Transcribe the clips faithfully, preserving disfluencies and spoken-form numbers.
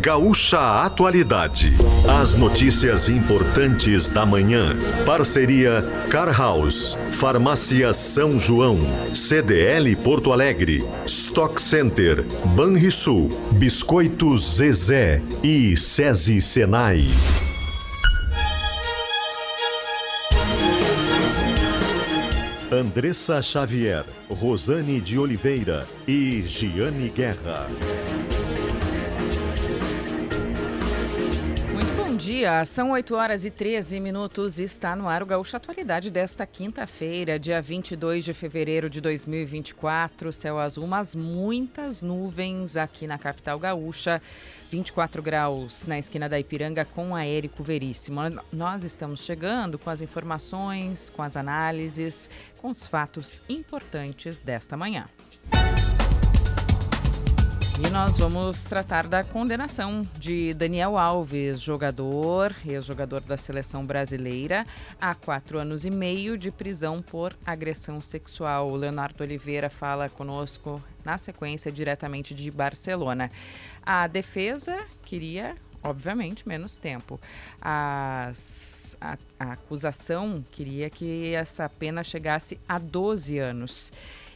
Gaúcha Atualidade. As notícias importantes da manhã. Parceria Car House, Farmácia São João, C D L Porto Alegre, Stock Center, Banrisul, Biscoitos Zezé e SESI Senai. Andressa Xavier, Rosane de Oliveira e Giane Guerra. Dia, são oito horas e treze minutos e está no ar o Gaúcha Atualidade desta quinta-feira, dia vinte e dois de fevereiro de dois mil e vinte e quatro, céu azul, mas muitas nuvens aqui na capital gaúcha, vinte e quatro graus na esquina da Ipiranga com a Érico Veríssimo. Nós estamos chegando com as informações, com as análises, com os fatos importantes desta manhã. E nós vamos tratar da condenação de Daniel Alves, jogador, ex-jogador da seleção brasileira, a quatro anos e meio de prisão por agressão sexual. O Leonardo Oliveira fala conosco na sequência diretamente de Barcelona. A defesa queria, obviamente, menos tempo. As, a, a acusação queria que essa pena chegasse a doze anos.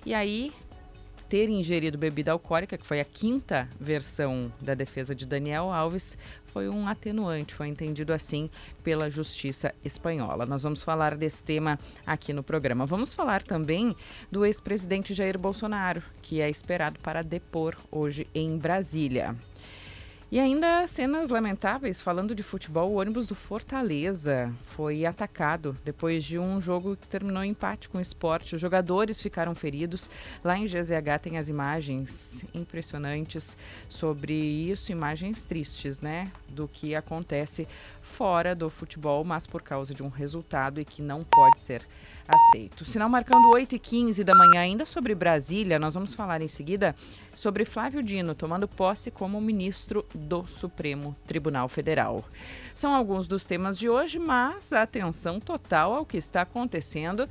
E aí, ter ingerido bebida alcoólica, que foi a quinta versão da defesa de Daniel Alves, foi um atenuante, foi entendido assim pela justiça espanhola. Nós vamos falar desse tema aqui no programa. Vamos falar também do ex-presidente Jair Bolsonaro, que é esperado para depor hoje em Brasília. E ainda cenas lamentáveis, falando de futebol, o ônibus do Fortaleza foi atacado depois de um jogo que terminou em empate com o Sport. Os jogadores ficaram feridos. Lá em G Z H tem as imagens impressionantes sobre isso, imagens tristes, né? Do que acontece fora do futebol, mas por causa de um resultado e que não pode ser aceito. Sinal marcando oito e quinze da manhã. Ainda sobre Brasília, nós vamos falar em seguida sobre Flávio Dino tomando posse como ministro do Supremo Tribunal Federal. São alguns dos temas de hoje, mas atenção total ao que está acontecendo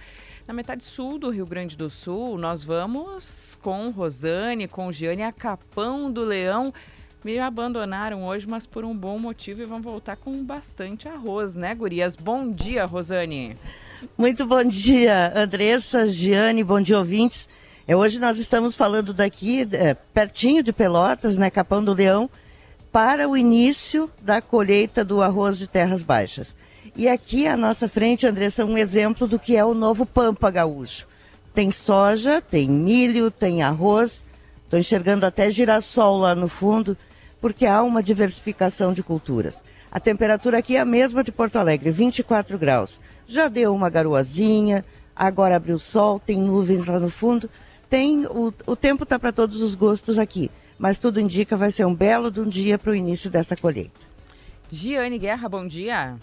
na metade sul do Rio Grande do Sul. Nós vamos com Rosane, com Giane, a Capão do Leão. Me abandonaram hoje, mas por um bom motivo, e vão voltar com bastante arroz, né, gurias? Bom dia, Rosane. Muito bom dia, Andressa, Giane, bom dia, ouvintes. É, hoje nós estamos falando daqui, é, pertinho de Pelotas, né, Capão do Leão, para o início da colheita do arroz de terras baixas. E aqui à nossa frente, Andressa, um exemplo do que é o novo Pampa Gaúcho. Tem soja, tem milho, tem arroz, estou enxergando até girassol lá no fundo, porque há uma diversificação de culturas. A temperatura aqui é a mesma de Porto Alegre, vinte e quatro graus. Já deu uma garoazinha, agora abriu o sol, tem nuvens lá no fundo. Tem, o, o tempo está para todos os gostos aqui, mas tudo indica vai ser um belo de um dia para o início dessa colheita. Giane Guerra, bom dia.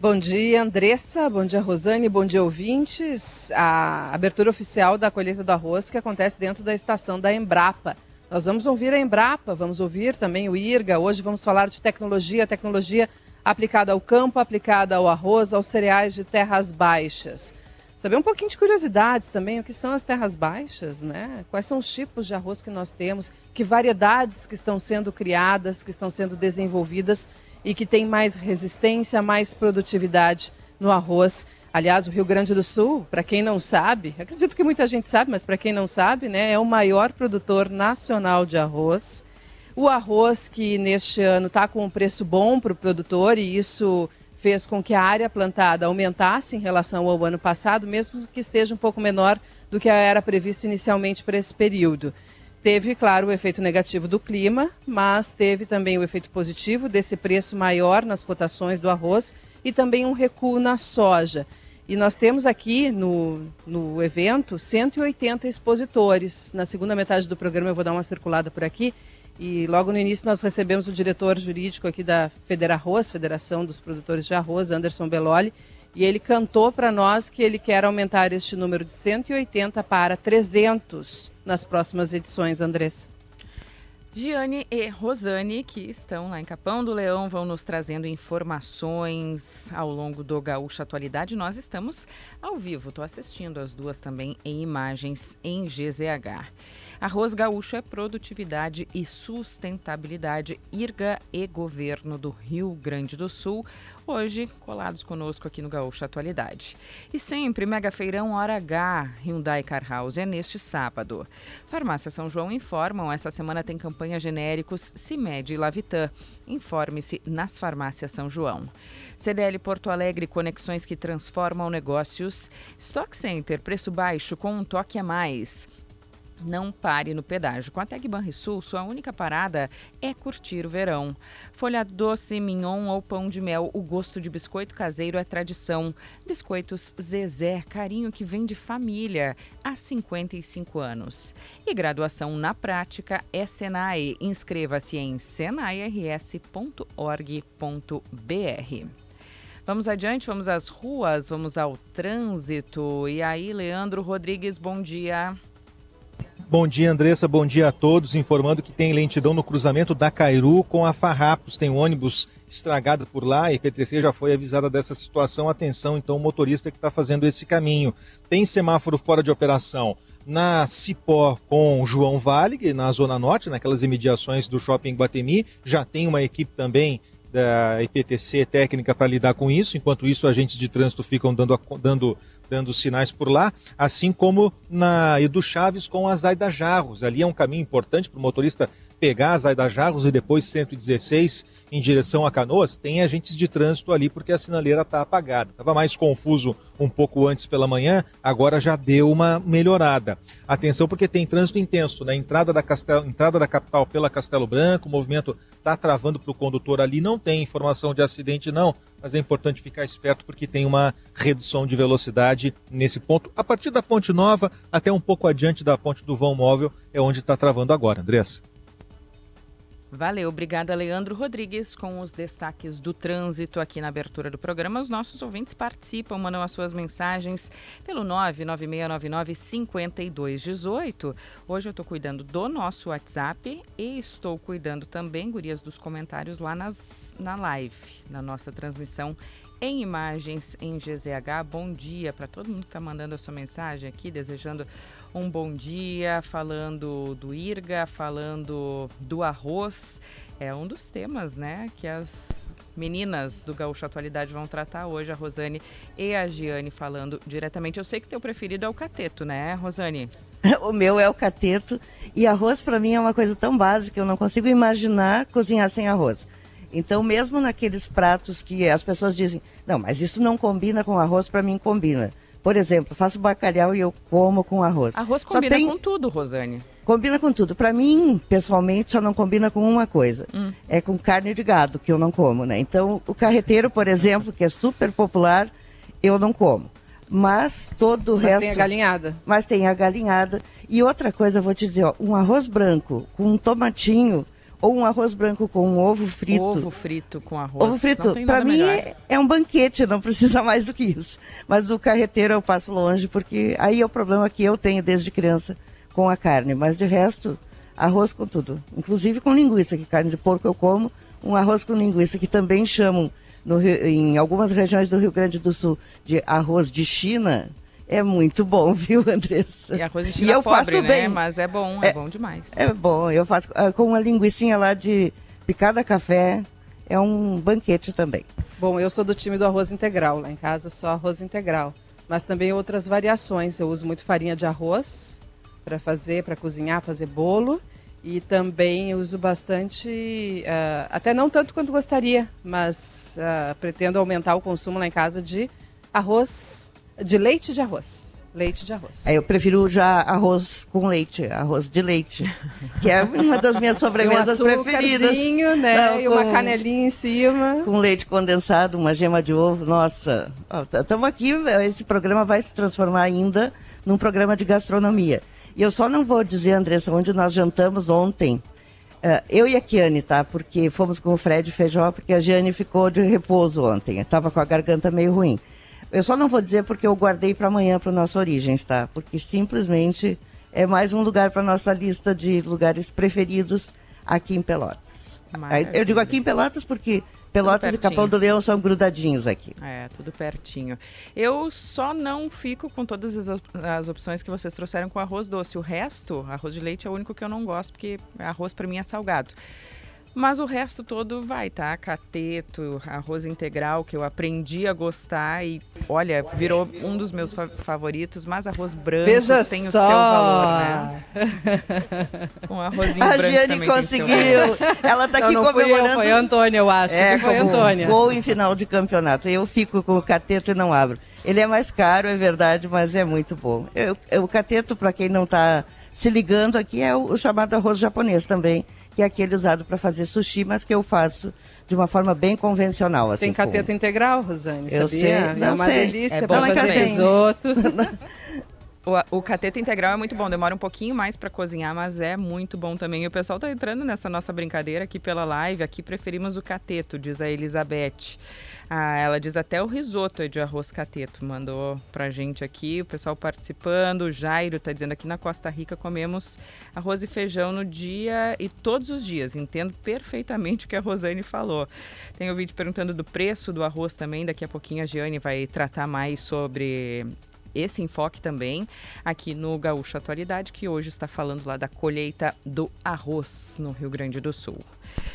Bom dia, Andressa, bom dia, Rosane, bom dia, ouvintes. A abertura oficial da colheita do arroz que acontece dentro da estação da Embrapa. Nós vamos ouvir a Embrapa, vamos ouvir também o I R G A. Hoje vamos falar de tecnologia, tecnologia aplicada ao campo, aplicada ao arroz, aos cereais de terras baixas. Saber um pouquinho de curiosidades também, o que são as terras baixas, né? Quais são os tipos de arroz que nós temos, que variedades que estão sendo criadas, que estão sendo desenvolvidas e que tem mais resistência, mais produtividade no arroz. Aliás, o Rio Grande do Sul, para quem não sabe, acredito que muita gente sabe, mas para quem não sabe, né, é o maior produtor nacional de arroz. O arroz que neste ano está com um preço bom para o produtor, e isso fez com que a área plantada aumentasse em relação ao ano passado, mesmo que esteja um pouco menor do que era previsto inicialmente para esse período. Teve, claro, o efeito negativo do clima, mas teve também o efeito positivo desse preço maior nas cotações do arroz e também um recuo na soja. E nós temos aqui no, no evento cento e oitenta expositores. Na segunda metade do programa eu vou dar uma circulada por aqui. E logo no início nós recebemos o diretor jurídico aqui da Federarroz, Federação dos Produtores de Arroz, Anderson Belloli, e ele cantou para nós que ele quer aumentar este número de cento e oitenta para trezentos nas próximas edições, Andressa. Giane e Rosane, que estão lá em Capão do Leão, vão nos trazendo informações ao longo do Gaúcha Atualidade. Nós estamos ao vivo, estou assistindo as duas também em imagens em G Z H. Arroz Gaúcho é Produtividade e Sustentabilidade, I R G A e Governo do Rio Grande do Sul. Hoje, colados conosco aqui no Gaúcho Atualidade. E sempre, Mega Feirão Hora H, Hyundai Car House é neste sábado. Farmácia São João informam, essa semana tem campanha genéricos Cimed e Lavitan. Informe-se nas farmácias São João. C D L Porto Alegre, conexões que transformam negócios. Stock Center, preço baixo com um toque a mais. Não pare no pedágio. Com a Teg Banrisul, sua única parada é curtir o verão. Folha doce, mignon ou pão de mel, o gosto de biscoito caseiro é tradição. Biscoitos Zezé, carinho que vem de família há cinquenta e cinco anos. E graduação na prática é Senai. Inscreva-se em senai r s ponto org ponto b r. Vamos adiante, vamos às ruas, vamos ao trânsito. E aí, Leandro Rodrigues, bom dia. Bom dia, Andressa. Bom dia a todos. Informando que tem lentidão no cruzamento da Cairu com a Farrapos. Tem um ônibus estragado por lá. A I P T C já foi avisada dessa situação. Atenção, então, o motorista que está fazendo esse caminho. Tem semáforo fora de operação na Cipó com João Valig, na Zona Norte, naquelas imediações do Shopping Guatemi. Já tem uma equipe também da I P T C técnica para lidar com isso. Enquanto isso, agentes de trânsito ficam dando, dando, dando sinais por lá, assim como na Edu Chaves com a Zaida Jarros. Ali é um caminho importante para o motorista pegar a Zaida Jarros e depois cento e dezesseis em direção a Canoas. Tem agentes de trânsito ali porque a sinaleira está apagada. Estava mais confuso um pouco antes pela manhã, agora já deu uma melhorada. Atenção porque tem trânsito intenso, né? Entrada da, Castelo, entrada da capital pela Castelo Branco, o movimento está travando para o condutor ali. Não tem informação de acidente não, mas é importante ficar esperto porque tem uma redução de velocidade nesse ponto. A partir da Ponte Nova até um pouco adiante da Ponte do Vão Móvel é onde está travando agora, Andressa. Valeu, obrigada Leandro Rodrigues com os destaques do trânsito aqui na abertura do programa. Os nossos ouvintes participam, mandam as suas mensagens pelo nove nove seis nove nove cinco dois um oito. Hoje eu estou cuidando do nosso WhatsApp e estou cuidando também, gurias, dos comentários lá nas, na live, na nossa transmissão em imagens em G Z H. Bom dia para todo mundo que está mandando a sua mensagem aqui, desejando um bom dia, falando do I R G A, falando do arroz. É um dos temas, né, que as meninas do Gaúcho Atualidade vão tratar hoje, a Rosane e a Giane falando diretamente. Eu sei que teu preferido é o cateto, né, Rosane? O meu é o cateto e arroz para mim é uma coisa tão básica, eu não consigo imaginar cozinhar sem arroz. Então, mesmo naqueles pratos que as pessoas dizem, não, mas isso não combina com arroz, para mim combina. Por exemplo, faço bacalhau e eu como com arroz. Arroz combina tem... com tudo, Rosane. Combina com tudo. Para mim, pessoalmente, só não combina com uma coisa. Hum. É com carne de gado, que eu não como, né? Então, o carreteiro, por exemplo, que é super popular, eu não como. Mas todo o resto... Mas tem a galinhada. Mas tem a galinhada. E outra coisa, eu vou te dizer, ó, um arroz branco com um tomatinho... Ou um arroz branco com um ovo frito. Ovo frito com arroz. Ovo frito, para mim, é, é um banquete, não precisa mais do que isso. Mas o carreteiro eu passo longe, porque aí é o problema que eu tenho desde criança com a carne. Mas de resto, arroz com tudo. Inclusive com linguiça, que carne de porco eu como. Um arroz com linguiça, que também chamam no, em algumas regiões do Rio Grande do Sul de arroz de China... É muito bom, viu, Andressa? E arroz de China e eu pobre, faço bem, né? Mas é bom, é, é bom demais. É bom, eu faço uh, com uma linguicinha lá de picada café, é um banquete também. Bom, eu sou do time do arroz integral, lá em casa só arroz integral. Mas também outras variações, eu uso muito farinha de arroz para fazer, para cozinhar, fazer bolo. E também uso bastante, uh, até não tanto quanto gostaria, mas uh, pretendo aumentar o consumo lá em casa de arroz... De leite de arroz. Leite de arroz. É, eu prefiro já arroz com leite, arroz de leite, que é uma das minhas sobremesas um preferidas. Né? Não, e com, uma canelinha em cima. Com leite condensado, uma gema de ovo. Nossa, estamos aqui, esse programa vai se transformar ainda num programa de gastronomia. E eu só não vou dizer, Andressa, onde nós jantamos ontem. Uh, eu e a Kiane, tá? Porque fomos com o Fred Feijó, porque a Giane ficou de repouso ontem. Estava com a garganta meio ruim. Eu só não vou dizer porque eu guardei para amanhã para o nosso Origens, tá? Porque simplesmente é mais um lugar para nossa lista de lugares preferidos aqui em Pelotas. Maravilha. Eu digo aqui em Pelotas porque Pelotas e Capão do Leão são grudadinhos aqui. É, tudo pertinho. Eu só não fico com todas as, op- as opções que vocês trouxeram com arroz doce. O resto, arroz de leite é o único que eu não gosto, porque arroz para mim é salgado. Mas o resto todo vai, tá? Cateto, arroz integral, que eu aprendi a gostar e, olha, virou um dos meus fa- favoritos, mas arroz branco Veja tem só. o seu valor, né? Um arrozinho a branco A Giane conseguiu! Ela tá aqui não, não comemorando... Não, foi a Antônia, eu acho. É, foi a Antônia. Gol em final de campeonato. Eu fico com o cateto e não abro. Ele é mais caro, é verdade, mas é muito bom. Eu, eu, o cateto, para quem não tá se ligando aqui, é o, o chamado arroz japonês também, que é aquele usado para fazer sushi, mas que eu faço de uma forma bem convencional. Assim, tem cateto como... integral, Rosane, eu sabia? Sei, não é uma sei. delícia, é bom fazer risoto. O, o cateto integral é muito bom, demora um pouquinho mais para cozinhar, mas é muito bom também. E o pessoal está entrando nessa nossa brincadeira aqui pela live, aqui preferimos o cateto, diz a Elizabeth. Ah, ela diz até o risoto de arroz cateto, mandou pra gente aqui, o pessoal participando. O Jairo tá dizendo aqui na Costa Rica comemos arroz e feijão no dia e todos os dias, entendo perfeitamente o que a Rosane falou. Tem o vídeo perguntando do preço do arroz também, daqui a pouquinho a Giane vai tratar mais sobre... esse enfoque também aqui no Gaúcha Atualidade, que hoje está falando lá da colheita do arroz no Rio Grande do Sul.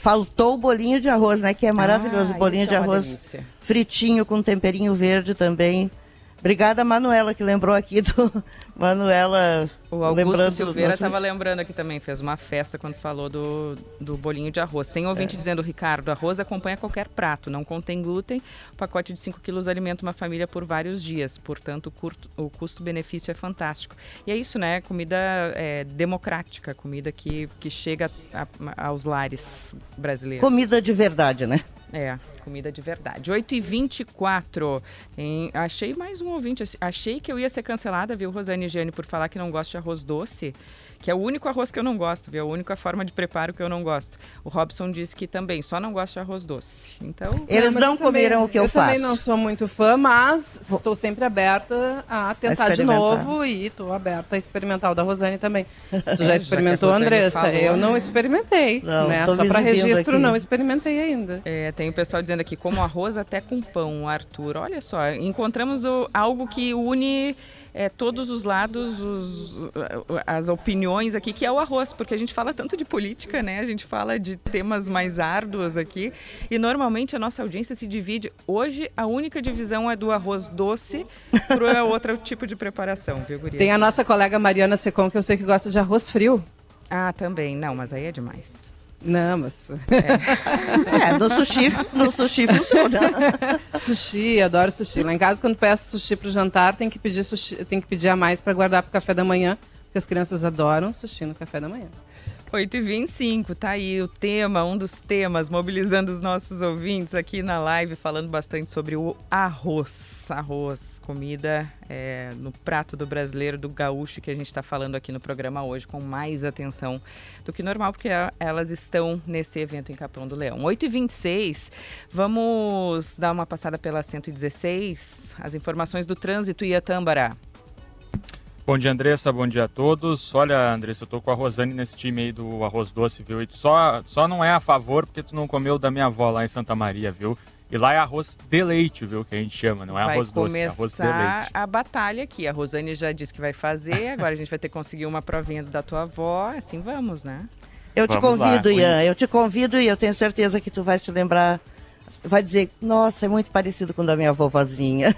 Faltou o bolinho de arroz, né? Que é maravilhoso. Ah, bolinho de é arroz delícia. Fritinho com temperinho verde também. Obrigada, Manuela, que lembrou aqui do... Manuela... O Augusto Silveira estava nosso... lembrando aqui também, fez uma festa quando falou do, do bolinho de arroz. Tem ouvinte é. dizendo, Ricardo, arroz acompanha qualquer prato, não contém glúten, o pacote de cinco quilos alimenta uma família por vários dias, portanto o, curto, o custo-benefício é fantástico. E é isso, né? Comida é, democrática, comida que, que chega a, a, aos lares brasileiros. Comida de verdade, né? É, comida de verdade. oito e vinte e quatro, em, achei mais um ouvinte, achei que eu ia ser cancelada, viu, Rosane e Giane, por falar que não gosta de arroz doce, que é o único arroz que eu não gosto, viu, é a única forma de preparo que eu não gosto. O Robson disse que também, só não gosta de arroz doce. Então, eles não comeram também, o que eu, eu faço. Eu também não sou muito fã, mas Vou... estou sempre aberta a tentar a de novo e estou aberta a experimentar o da Rosane também. Tu já experimentou, já Andressa? Falou, eu não experimentei, não, né? Só para registro, aqui. Não experimentei ainda. É, tem o pessoal dizendo aqui, como arroz até com pão, Arthur. Olha só, encontramos o, algo que une é, todos os lados, os, as opiniões aqui, que é o arroz, porque a gente fala tanto de política, né? A gente fala de temas mais árduos aqui e normalmente a nossa audiência se divide. Hoje a única divisão é do arroz doce para outro tipo de preparação, viu, guria? Tem a nossa colega Mariana Secom, que eu sei que gosta de arroz frio. Ah, também. Não, mas aí é demais. Não, mas... É, é no sushi, no sushi funciona. Sushi, adoro sushi. Lá em casa, quando peço sushi pro jantar, tem que pedir, sushi, tem que pedir a mais para guardar pro café da manhã, porque as crianças adoram sushi no café da manhã. oito e vinte e cinco, tá aí o tema, um dos temas, mobilizando os nossos ouvintes aqui na live, falando bastante sobre o arroz. Arroz, comida é, no prato do brasileiro, do gaúcho, que a gente está falando aqui no programa hoje, com mais atenção do que normal, porque elas estão nesse evento em Capão do Leão. oito e vinte e seis, vamos dar uma passada pela cento e dezesseis, as informações do trânsito Iatâmbara. Bom dia, Andressa. Bom dia a todos. Olha, Andressa, eu tô com a Rosane nesse time aí do arroz doce, viu? E tu só, só não é a favor porque tu não comeu da minha avó lá em Santa Maria, viu? E lá é arroz de leite, viu? Que a gente chama, não é arroz doce, é arroz de leite. Vai começar a batalha aqui. A Rosane já disse que vai fazer, agora a gente vai ter que conseguir uma provinha da tua avó. Assim vamos, né? Eu te vamos convido, lá. Ian. Eu te convido e eu tenho certeza que tu vai te lembrar. Vai dizer, nossa, é muito parecido com o da minha vovozinha.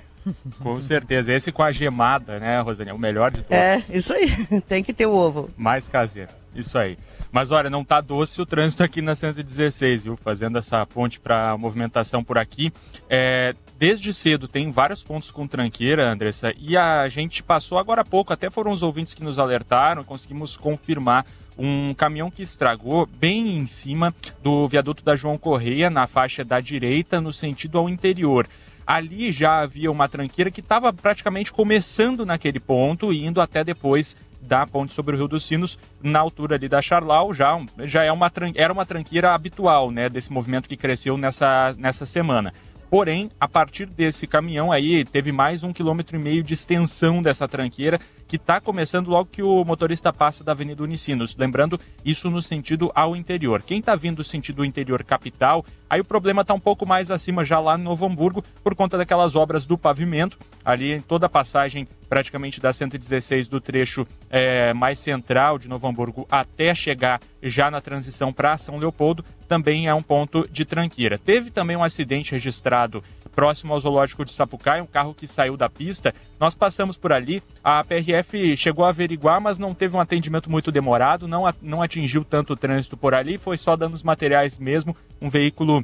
Com certeza, esse com a gemada, né, Rosane? O melhor de todos. É, isso aí, tem que ter o ovo. Mais caseiro, isso aí. Mas olha, não tá doce o trânsito aqui na cento e dezesseis, viu? Fazendo essa ponte para movimentação por aqui. É, desde cedo tem vários pontos com tranqueira, Andressa, e a gente passou agora há pouco, até foram os ouvintes que nos alertaram, conseguimos confirmar um caminhão que estragou bem em cima do viaduto da João Correia, na faixa da direita, no sentido ao interior. Ali já havia uma tranqueira que estava praticamente começando naquele ponto e indo até depois da ponte sobre o Rio dos Sinos, na altura ali da Charlau, já, já é uma, era uma tranqueira habitual, né, desse movimento que cresceu nessa, nessa semana. Porém, a partir desse caminhão aí, teve mais um quilômetro e meio de extensão dessa tranqueira, que está começando logo que o motorista passa da Avenida Unicinos. Lembrando, isso no sentido ao interior. Quem está vindo sentido interior capital, aí o problema está um pouco mais acima já lá no Novo Hamburgo, por conta daquelas obras do pavimento, ali em toda a passagem praticamente da cento e dezesseis do trecho é, mais central de Novo Hamburgo até chegar já na transição para São Leopoldo, também é um ponto de tranqueira. Teve também um acidente registrado próximo ao Zoológico de Sapucaí, um carro que saiu da pista. Nós passamos por ali, a P R F chegou a averiguar, mas não teve um atendimento muito demorado, não, não atingiu tanto o trânsito por ali, foi só danos materiais mesmo, um veículo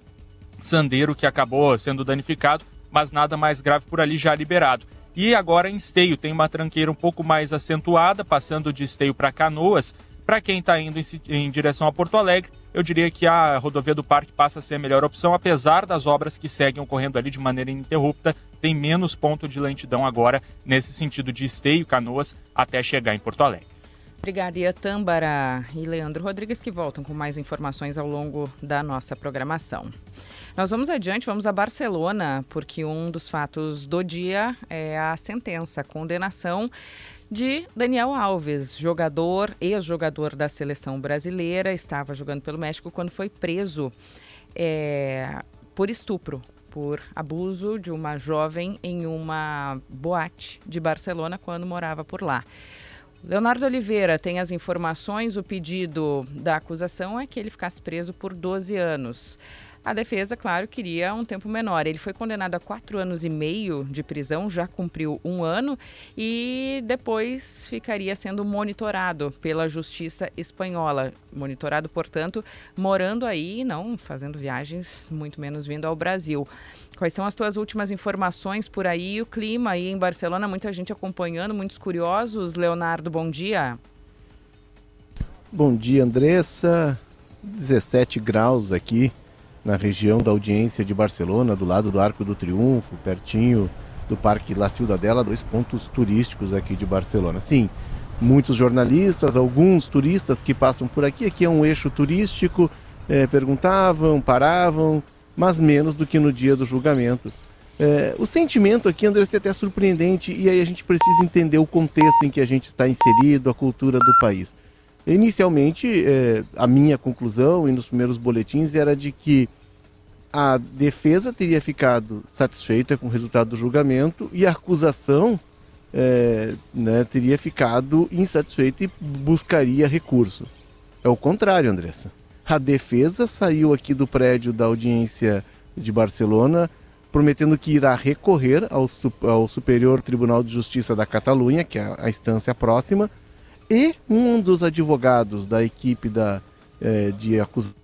sandeiro que acabou sendo danificado, mas nada mais grave por ali, já liberado. E agora em Esteio, tem uma tranqueira um pouco mais acentuada, passando de Esteio para Canoas. Para quem está indo em, em direção a Porto Alegre, eu diria que a rodovia do Parque passa a ser a melhor opção, apesar das obras que seguem ocorrendo ali de maneira ininterrupta, tem menos ponto de lentidão agora, nesse sentido de Esteio, Canoas, até chegar em Porto Alegre. Obrigada, Iatan Bará e Leandro Rodrigues, que voltam com mais informações ao longo da nossa programação. Nós vamos adiante, vamos a Barcelona, porque um dos fatos do dia é a sentença, a condenação de Daniel Alves, jogador, ex-jogador da seleção brasileira, estava jogando pelo México quando foi preso é, por estupro, por abuso de uma jovem em uma boate de Barcelona quando morava por lá. Leonardo Oliveira tem as informações, o pedido da acusação é que ele ficasse preso por doze anos. A defesa, claro, queria um tempo menor. Ele foi condenado a quatro anos e meio de prisão, já cumpriu um ano e depois ficaria sendo monitorado pela justiça espanhola. Monitorado, portanto, morando aí e não fazendo viagens, muito menos vindo ao Brasil. Quais são as tuas últimas informações por aí? O clima aí em Barcelona, muita gente acompanhando, muitos curiosos. Leonardo, bom dia. Bom dia, Andressa. dezessete graus aqui na região da audiência de Barcelona, do lado do Arco do Triunfo, pertinho do Parque La Ciudadela, dois pontos turísticos aqui de Barcelona. Sim, muitos jornalistas, alguns turistas que passam por aqui, aqui é um eixo turístico, é, perguntavam, paravam, mas menos do que no dia do julgamento. É, o sentimento aqui, André, é até surpreendente, e aí a gente precisa entender o contexto em que a gente está inserido, a cultura do país. Inicialmente, eh, a minha conclusão e nos primeiros boletins era de que a defesa teria ficado satisfeita com o resultado do julgamento e a acusação eh, né, teria ficado insatisfeita e buscaria recurso. É o contrário, Andressa. A defesa saiu aqui do prédio da audiência de Barcelona prometendo que irá recorrer ao, ao Superior Tribunal de Justiça da Catalunha, que é a instância próxima, e um dos advogados da equipe da, eh, de acusação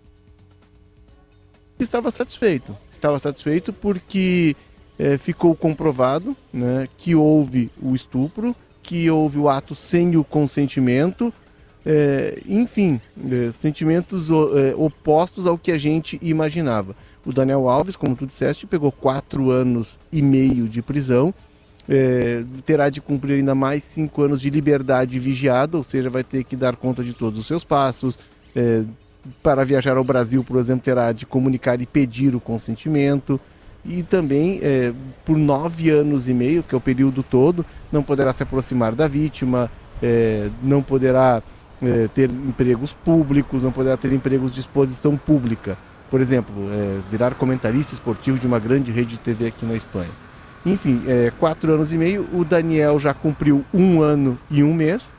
estava satisfeito. Estava satisfeito porque eh, ficou comprovado, né, que houve o estupro, que houve o ato sem o consentimento, eh, enfim, eh, sentimentos eh, opostos ao que a gente imaginava. O Daniel Alves, como tu disseste, pegou quatro anos e meio de prisão. É, terá de cumprir ainda mais cinco anos de liberdade vigiada, ou seja, vai ter que dar conta de todos os seus passos. É, para viajar ao Brasil, por exemplo, terá de comunicar e pedir o consentimento. E também, é, por nove anos e meio, que é o período todo, não poderá se aproximar da vítima, é, não poderá é, ter empregos públicos, não poderá ter empregos de exposição pública. Por exemplo, é, virar comentarista esportivo de uma grande rede de T V aqui na Espanha. Enfim, é, quatro anos e meio, o Daniel já cumpriu um ano e um mês.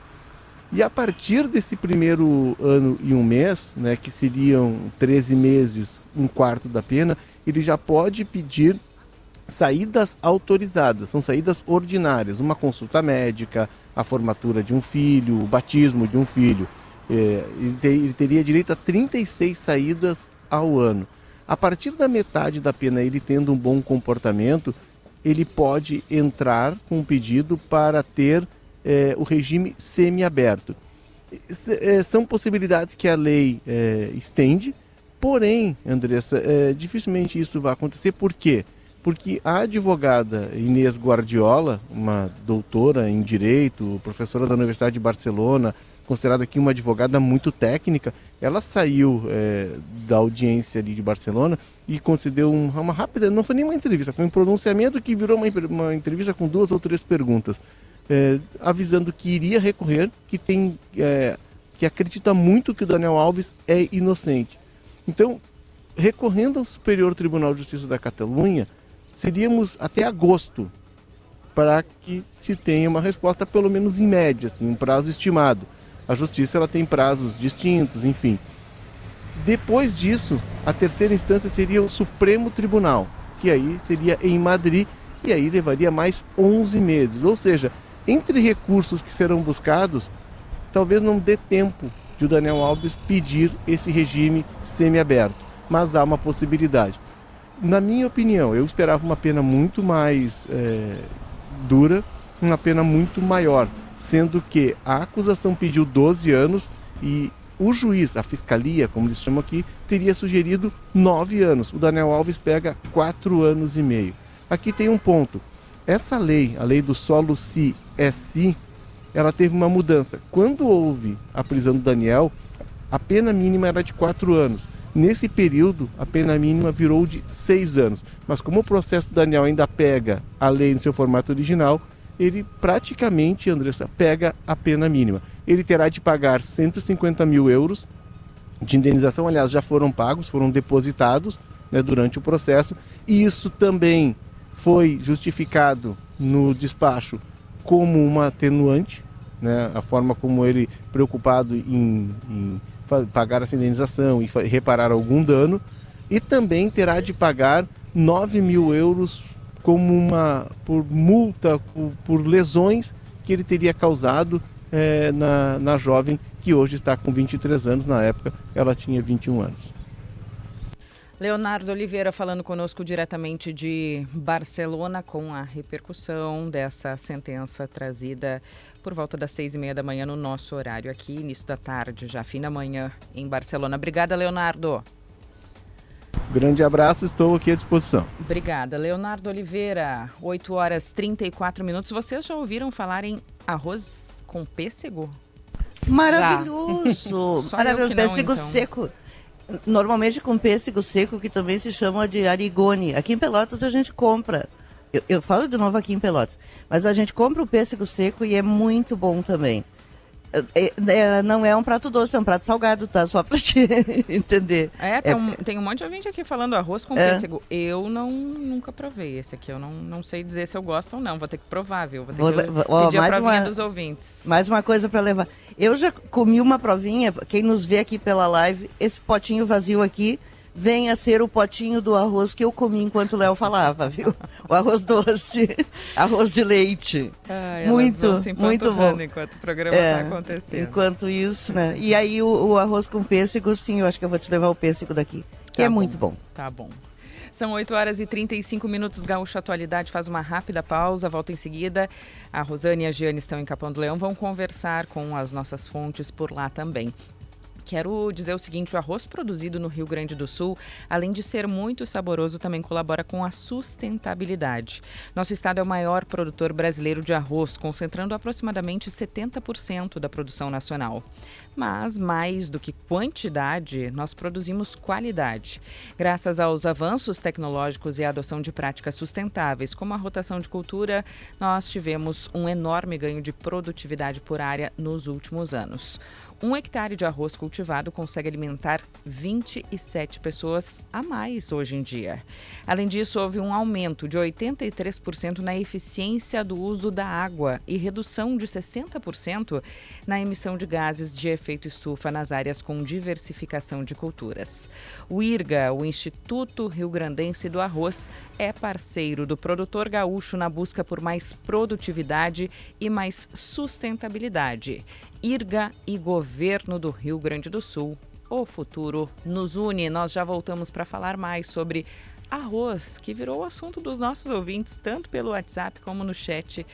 E a partir desse primeiro ano e um mês, né, que seriam treze meses, um quarto da pena, ele já pode pedir saídas autorizadas, são saídas ordinárias, uma consulta médica, a formatura de um filho, o batismo de um filho. É, ele, ter, ele teria direito a trinta e seis saídas ao ano. A partir da metade da pena, ele tendo um bom comportamento, ele pode entrar com um pedido para ter é, o regime semiaberto. S- é, são possibilidades que a lei é, estende, porém, Andressa, é, dificilmente isso vai acontecer. Por quê? Porque a advogada Inês Guardiola, uma doutora em Direito, professora da Universidade de Barcelona, considerada aqui uma advogada muito técnica, ela saiu é, da audiência ali de Barcelona e concedeu um, uma rápida, não foi nem uma entrevista, foi um pronunciamento que virou uma, uma entrevista com duas ou três perguntas. é, avisando que iria recorrer, que, tem, é, que acredita muito que o Daniel Alves é inocente. Então, recorrendo ao Superior Tribunal de Justiça da Catalunha, seríamos até agosto para que se tenha uma resposta, pelo menos em média, assim, um prazo estimado. A justiça ela tem prazos distintos, enfim. Depois disso, a terceira instância seria o Supremo Tribunal, que aí seria em Madrid, e aí levaria mais onze meses. Ou seja, entre recursos que serão buscados, talvez não dê tempo de o Daniel Alves pedir esse regime semiaberto, mas há uma possibilidade. Na minha opinião, eu esperava uma pena muito mais... É... dura, uma pena muito maior, sendo que a acusação pediu doze anos e o juiz, a fiscalia, como eles chamam aqui, teria sugerido nove anos. O Daniel Alves pega quatro anos e meio. Aqui tem um ponto. Essa lei, a lei do solo si é si, ela teve uma mudança. Quando houve a prisão do Daniel, a pena mínima era de quatro anos. Nesse período, a pena mínima virou de seis anos. Mas como o processo do Daniel ainda pega a lei no seu formato original, ele praticamente, Andressa, pega a pena mínima. Ele terá de pagar cento e cinquenta mil euros de indenização. Aliás, já foram pagos, foram depositados, né, durante o processo. E isso também foi justificado no despacho como uma atenuante, né, a forma como ele, preocupado em... em pagar essa indenização e reparar algum dano, e também terá de pagar nove mil euros como uma, por multa, por, por lesões que ele teria causado é, na, na jovem que hoje está com vinte e três anos, na época ela tinha vinte e um anos. Leonardo Oliveira falando conosco diretamente de Barcelona com a repercussão dessa sentença trazida por volta das seis e meia da manhã no nosso horário aqui, início da tarde, já fim da manhã em Barcelona. Obrigada, Leonardo. Grande abraço, estou aqui à disposição. Obrigada, Leonardo Oliveira. oito horas e trinta e quatro minutos. Vocês já ouviram falar em arroz com pêssego? Maravilhoso! Maravilhoso, pêssego não, então. Seco. Normalmente com pêssego seco, que também se chama de arigone. Aqui em Pelotas a gente compra. Eu, eu falo de novo aqui em Pelotas. Mas a gente compra o pêssego seco e é muito bom também. É, é, não é um prato doce, é um prato salgado, tá? Só pra te entender. É, tem, é. Um, tem um monte de ouvinte aqui falando arroz com é. pêssego. Eu não, nunca provei esse aqui. Eu não, não sei dizer se eu gosto ou não. Vou ter que provar, viu? Vou ter Vou, que ó, pedir a provinha uma, dos ouvintes. Mais uma coisa pra levar. Eu já comi uma provinha, quem nos vê aqui pela live, esse potinho vazio aqui venha ser o potinho do arroz que eu comi enquanto o Léo falava, viu? O arroz doce, arroz de leite. Ah, muito, muito bom. Enquanto o programa está é, acontecendo. Enquanto isso, né? E aí o, o arroz com pêssego, sim, eu acho que eu vou te levar o pêssego daqui, que tá é bom, muito bom. Tá bom. São oito horas e trinta e cinco minutos, Gaúcha Atualidade faz uma rápida pausa, volta em seguida. A Rosane e a Giane estão em Capão do Leão, vão conversar com as nossas fontes por lá também. Quero dizer o seguinte, o arroz produzido no Rio Grande do Sul, além de ser muito saboroso, também colabora com a sustentabilidade. Nosso estado é o maior produtor brasileiro de arroz, concentrando aproximadamente setenta por cento da produção nacional. Mas, mais do que quantidade, nós produzimos qualidade. Graças aos avanços tecnológicos e à adoção de práticas sustentáveis, como a rotação de cultura, nós tivemos um enorme ganho de produtividade por área nos últimos anos. Um hectare de arroz cultivado consegue alimentar vinte e sete pessoas a mais hoje em dia. Além disso, houve um aumento de oitenta e três por cento na eficiência do uso da água e redução de sessenta por cento na emissão de gases de efeito estufa nas áreas com diversificação de culturas. O I R G A, o Instituto Rio Grandense do Arroz, é parceiro do produtor gaúcho na busca por mais produtividade e mais sustentabilidade. I R G A e Governo do Rio Grande do Sul, o futuro nos une. Nós já voltamos para falar mais sobre arroz, que virou o assunto dos nossos ouvintes, tanto pelo WhatsApp como no chat,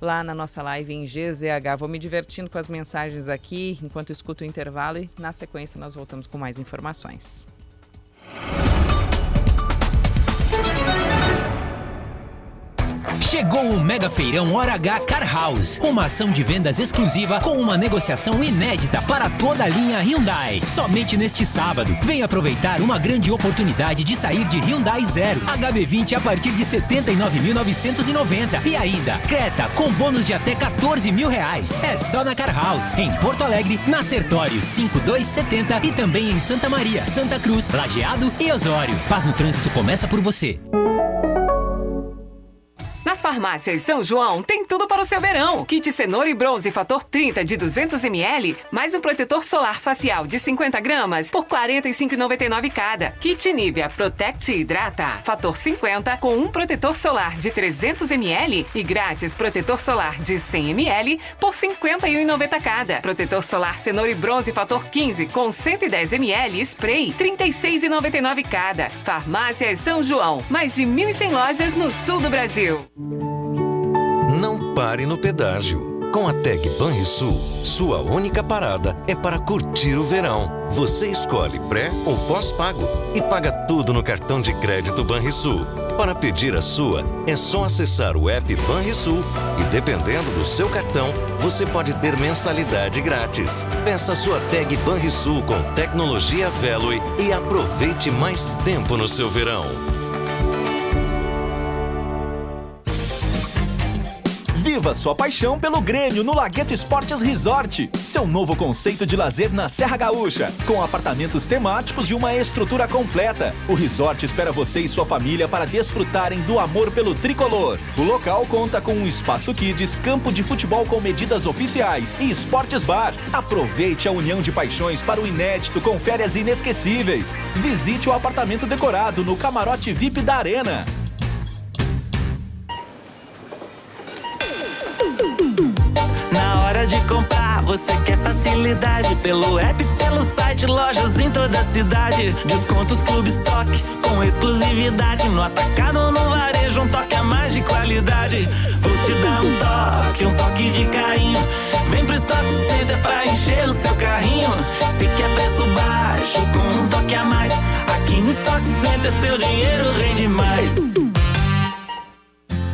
lá na nossa live em G Z H. Vou me divertindo com as mensagens aqui, enquanto escuto o intervalo, e na sequência nós voltamos com mais informações. Chegou o Mega Feirão Hora H Car House, uma ação de vendas exclusiva com uma negociação inédita para toda a linha Hyundai. Somente neste sábado, vem aproveitar uma grande oportunidade de sair de Hyundai Zero, H B vinte a partir de setenta e nove mil novecentos e noventa e ainda Creta com bônus de até quatorze mil reais. É só na Car House, em Porto Alegre, na Sertório cinquenta e dois setenta e também em Santa Maria, Santa Cruz, Lajeado e Osório. Paz no Trânsito começa por você. Nas farmácias São João tem tudo para o seu verão. Kit cenoura e bronze fator trinta de duzentos mililitros, mais um protetor solar facial de cinquenta gramas por quarenta e cinco reais e noventa e nove centavos cada. Kit Nivea Protect e Hidrata fator cinquenta com um protetor solar de trezentos mililitros e grátis protetor solar de cem mililitros por cinquenta e um reais e noventa centavos cada. Protetor solar cenoura e bronze fator quinze com cento e dez mililitros spray trinta e seis reais e noventa e nove centavos cada. Farmácias São João, mais de mil e cem lojas no sul do Brasil. Não pare no pedágio. Com a Tag Banrisul, sua única parada é para curtir o verão. Você escolhe pré ou pós-pago e paga tudo no cartão de crédito Banrisul. Para pedir a sua, é só acessar o app Banrisul e, dependendo do seu cartão, você pode ter mensalidade grátis. Peça sua Tag Banrisul com tecnologia Veloy e aproveite mais tempo no seu verão. Viva sua paixão pelo Grêmio no Lagueto Esportes Resort, seu novo conceito de lazer na Serra Gaúcha, com apartamentos temáticos e uma estrutura completa. O resort espera você e sua família para desfrutarem do amor pelo tricolor. O local conta com um espaço kids, campo de futebol com medidas oficiais e esportes bar. Aproveite a união de paixões para o inédito com férias inesquecíveis. Visite o apartamento decorado no camarote V I P da Arena. De comprar, você quer facilidade pelo app, pelo site, lojas em toda a cidade, descontos Clube Stock, com exclusividade no atacado ou no varejo, um toque a mais de qualidade. Vou te dar um toque, um toque de carinho, vem pro Stock Center pra encher o seu carrinho. Se quer preço baixo, com um toque a mais, aqui no Stock Center seu dinheiro rende mais.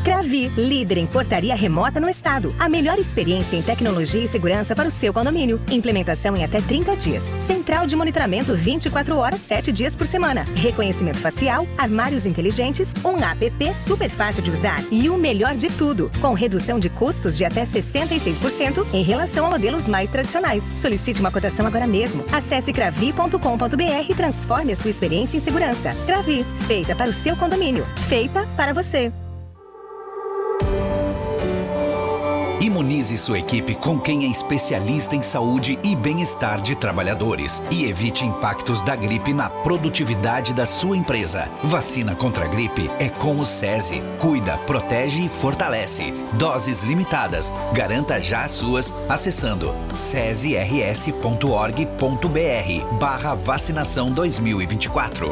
Cravi, líder em portaria remota no estado. A melhor experiência em tecnologia e segurança para o seu condomínio. Implementação em até trinta dias. Central de monitoramento vinte e quatro horas, sete dias por semana. Reconhecimento facial, armários inteligentes, um app super fácil de usar. E o melhor de tudo, com redução de custos de até sessenta e seis por cento em relação a modelos mais tradicionais. Solicite uma cotação agora mesmo. Acesse cravi ponto com ponto b r e transforme a sua experiência em segurança. Cravi, feita para o seu condomínio. Feita para você. Imunize sua equipe com quem é especialista em saúde e bem-estar de trabalhadores e evite impactos da gripe na produtividade da sua empresa. Vacina contra a gripe é com o SESI. Cuida, protege e fortalece. Doses limitadas. Garanta já as suas acessando sesirs ponto org ponto b r barra vacinação dois mil e vinte e quatro.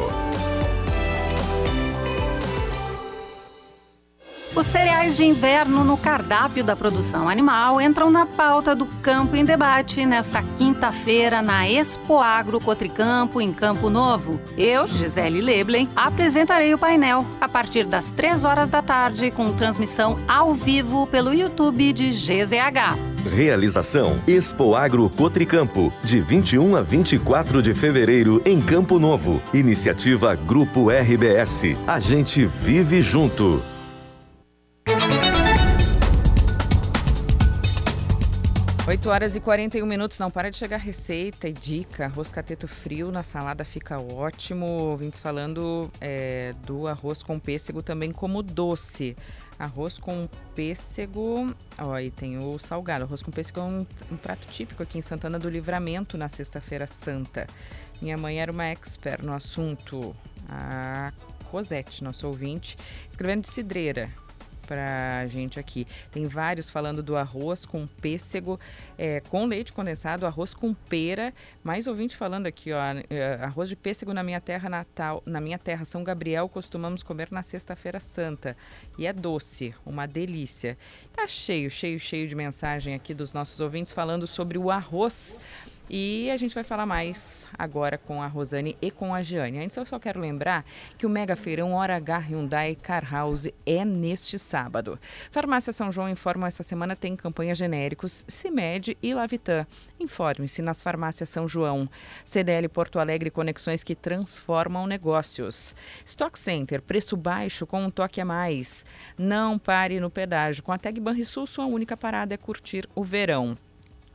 Os cereais de inverno no cardápio da produção animal entram na pauta do Campo em Debate nesta quinta-feira na Expo Agro Cotricampo, em Campo Novo. Eu, Gisele Leblen, apresentarei o painel a partir das três horas da tarde com transmissão ao vivo pelo YouTube de G Z H. Realização Expo Agro Cotricampo, de vinte e um a vinte e quatro de fevereiro em Campo Novo. Iniciativa Grupo R B S. A gente vive junto. oito horas e quarenta e um minutos, não para de chegar receita e dica. Arroz cateto frio na salada fica ótimo. Ouvintes falando é, do arroz com pêssego também como doce. Arroz com pêssego, ó, e tem o salgado. Arroz com pêssego é um, um prato típico aqui em Santana do Livramento na Sexta-feira Santa. Minha mãe era uma expert no assunto. A Rosete, nosso ouvinte, escrevendo de Cidreira pra gente aqui. Tem vários falando do arroz com pêssego, é, com leite condensado, arroz com pera, mais ouvinte falando aqui, ó, arroz de pêssego na minha terra natal, na minha terra São Gabriel, costumamos comer na Sexta-feira Santa. E é doce, uma delícia. Tá cheio, cheio, cheio de mensagem aqui dos nossos ouvintes falando sobre o arroz. E a gente vai falar mais agora com a Rosane e com a Giane. Antes, eu só quero lembrar que o Mega Feirão Hora H Hyundai Car House é neste sábado. Farmácia São João informa, essa semana tem campanha genéricos Cimed e Lavitan. Informe-se nas farmácias São João. C D L Porto Alegre, conexões que transformam negócios. Stock Center, preço baixo com um toque a mais. Não pare no pedágio. Com a Tag Banrisul, sua única parada é curtir o verão.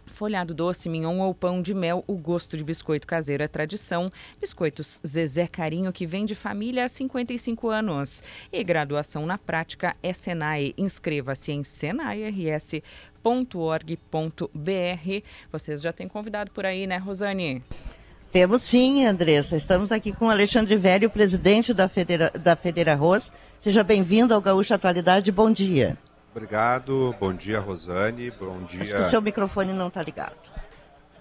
Folhado doce, mignon ou pão de mel, o gosto de biscoito caseiro é tradição. Biscoitos Zezé Carinho, que vem de família há cinquenta e cinco anos. E graduação na prática é Senai. Inscreva-se em senai r s ponto org ponto b r. Vocês já têm convidado por aí, né, Rosane? Temos sim, Andressa. Estamos aqui com o Alexandre Velho, presidente da Federa, da Federarroz. Seja bem-vindo ao Gaúcho Atualidade. Bom dia. Obrigado, bom dia, Rosane, bom dia... Acho que o seu microfone não está ligado.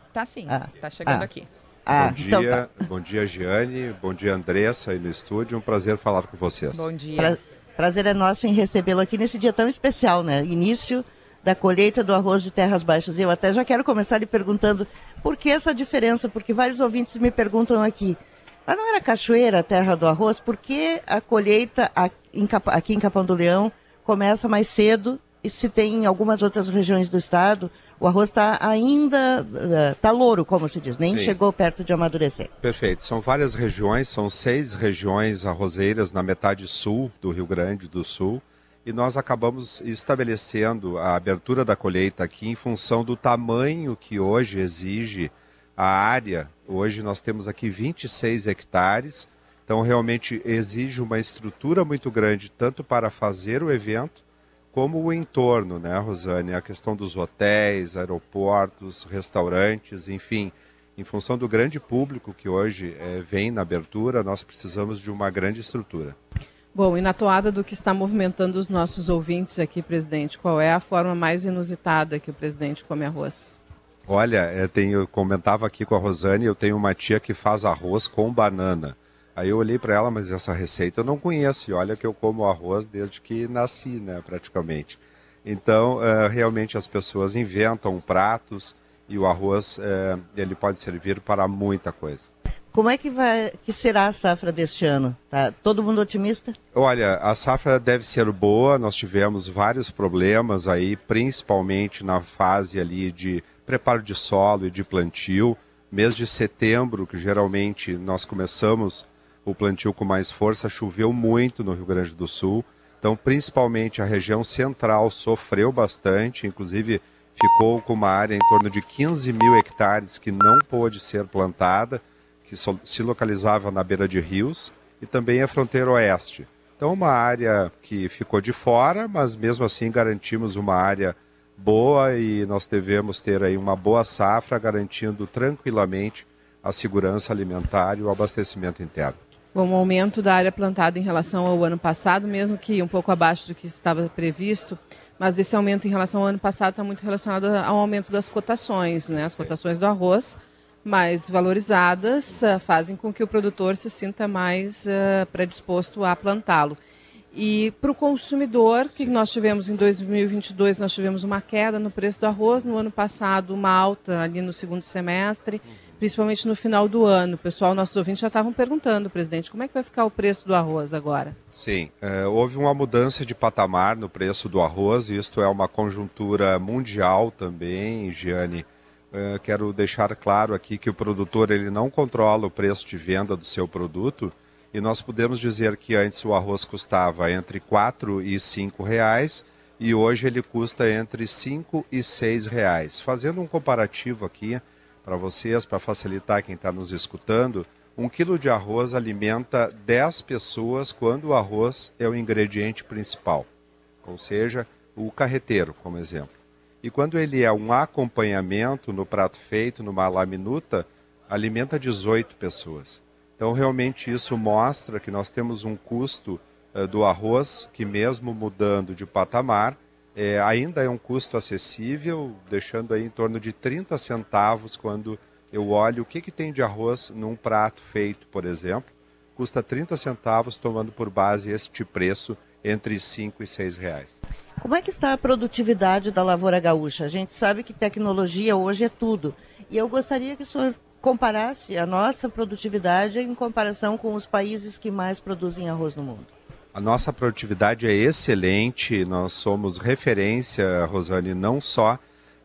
Está sim, está ah, chegando ah, aqui. Ah, bom, dia, então tá. Bom dia, Giane, bom dia, Andressa, aí no estúdio, um prazer falar com vocês. Bom dia. Pra, prazer é nosso em recebê-lo aqui nesse dia tão especial, né? Início da colheita do arroz de terras baixas. Eu até já quero começar lhe perguntando por que essa diferença, porque vários ouvintes me perguntam aqui, mas não era cachoeira a terra do arroz? Por que a colheita aqui em Capão do Leão começa mais cedo, e se tem em algumas outras regiões do estado, o arroz está ainda, está louro, como se diz, nem Sim. chegou perto de amadurecer. Perfeito, são várias regiões, são seis regiões arrozeiras na metade sul do Rio Grande do Sul, e nós acabamos estabelecendo a abertura da colheita aqui em função do tamanho que hoje exige a área. Hoje nós temos aqui vinte e seis hectares, então, realmente exige uma estrutura muito grande, tanto para fazer o evento, como o entorno, né, Rosane? A questão dos hotéis, aeroportos, restaurantes, enfim. Em função do grande público que hoje é, vem na abertura, nós precisamos de uma grande estrutura. Bom, e na toada do que está movimentando os nossos ouvintes aqui, presidente, qual é a forma mais inusitada que o presidente come arroz? Olha, eu, tenho, eu comentava aqui com a Rosane, eu tenho uma tia que faz arroz com banana. Aí eu olhei para ela, mas essa receita eu não conheço, e olha que eu como arroz desde que nasci, né, praticamente. Então, uh, realmente as pessoas inventam pratos e o arroz, uh, ele pode servir para muita coisa. Como é que, vai, que será a safra deste ano? Tá todo mundo otimista? Olha, a safra deve ser boa, nós tivemos vários problemas aí, principalmente na fase ali de preparo de solo e de plantio. Mês de setembro, que geralmente nós começamos o plantio com mais força, choveu muito no Rio Grande do Sul, então principalmente a região central sofreu bastante, inclusive ficou com uma área em torno de quinze mil hectares que não pôde ser plantada, que se localizava na beira de rios e também a fronteira oeste. Então uma área que ficou de fora, mas mesmo assim garantimos uma área boa e nós devemos ter aí uma boa safra, garantindo tranquilamente a segurança alimentar e o abastecimento interno. Bom, um aumento da área plantada em relação ao ano passado, mesmo que um pouco abaixo do que estava previsto, mas desse aumento em relação ao ano passado está muito relacionado ao aumento das cotações, né? As cotações do arroz mais valorizadas fazem com que o produtor se sinta mais uh, predisposto a plantá-lo. E para o consumidor, que nós tivemos em dois mil e vinte e dois, nós tivemos uma queda no preço do arroz, no ano passado uma alta ali no segundo semestre, principalmente no final do ano. Pessoal, nossos ouvintes já estavam perguntando, presidente, como é que vai ficar o preço do arroz agora? Sim, é, houve uma mudança de patamar no preço do arroz, isto é uma conjuntura mundial também, Giane. É, quero deixar claro aqui que o produtor ele não controla o preço de venda do seu produto, e nós podemos dizer que antes o arroz custava entre quatro e cinco reais e hoje ele custa entre cinco e seis reais. Fazendo um comparativo aqui para vocês, para facilitar quem está nos escutando, um quilo de arroz alimenta dez pessoas quando o arroz é o ingrediente principal, ou seja, o carreteiro, como exemplo. E quando ele é um acompanhamento no prato feito, numa laminuta, alimenta dezoito pessoas. Então, realmente, isso mostra que nós temos um custo uh, do arroz que, mesmo mudando de patamar, é, ainda é um custo acessível, deixando aí em torno de trinta centavos quando eu olho o que, que tem de arroz num prato feito, por exemplo. Custa trinta centavos, tomando por base este preço entre cinco e seis reais. Como é que está a produtividade da lavoura gaúcha? A gente sabe que tecnologia hoje é tudo. E eu gostaria que o senhor comparasse a nossa produtividade em comparação com os países que mais produzem arroz no mundo. A nossa produtividade é excelente, nós somos referência, Rosane, não só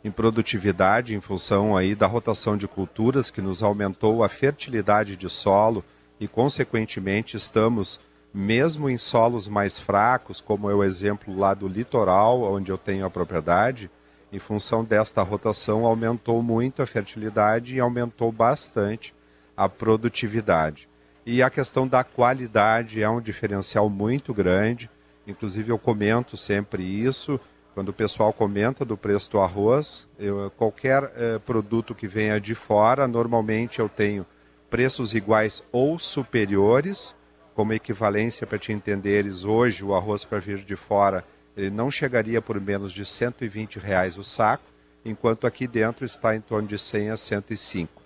em produtividade, em função aí da rotação de culturas, que nos aumentou a fertilidade de solo e, consequentemente, estamos, mesmo em solos mais fracos, como é o exemplo lá do litoral, onde eu tenho a propriedade, em função desta rotação, aumentou muito a fertilidade e aumentou bastante a produtividade. E a questão da qualidade é um diferencial muito grande, inclusive eu comento sempre isso, quando o pessoal comenta do preço do arroz, eu, qualquer eh, produto que venha de fora, normalmente eu tenho preços iguais ou superiores, como equivalência para te entenderes, hoje o arroz para vir de fora ele não chegaria por menos de cento e vinte reais o saco, enquanto aqui dentro está em torno de cem a cento e cinco,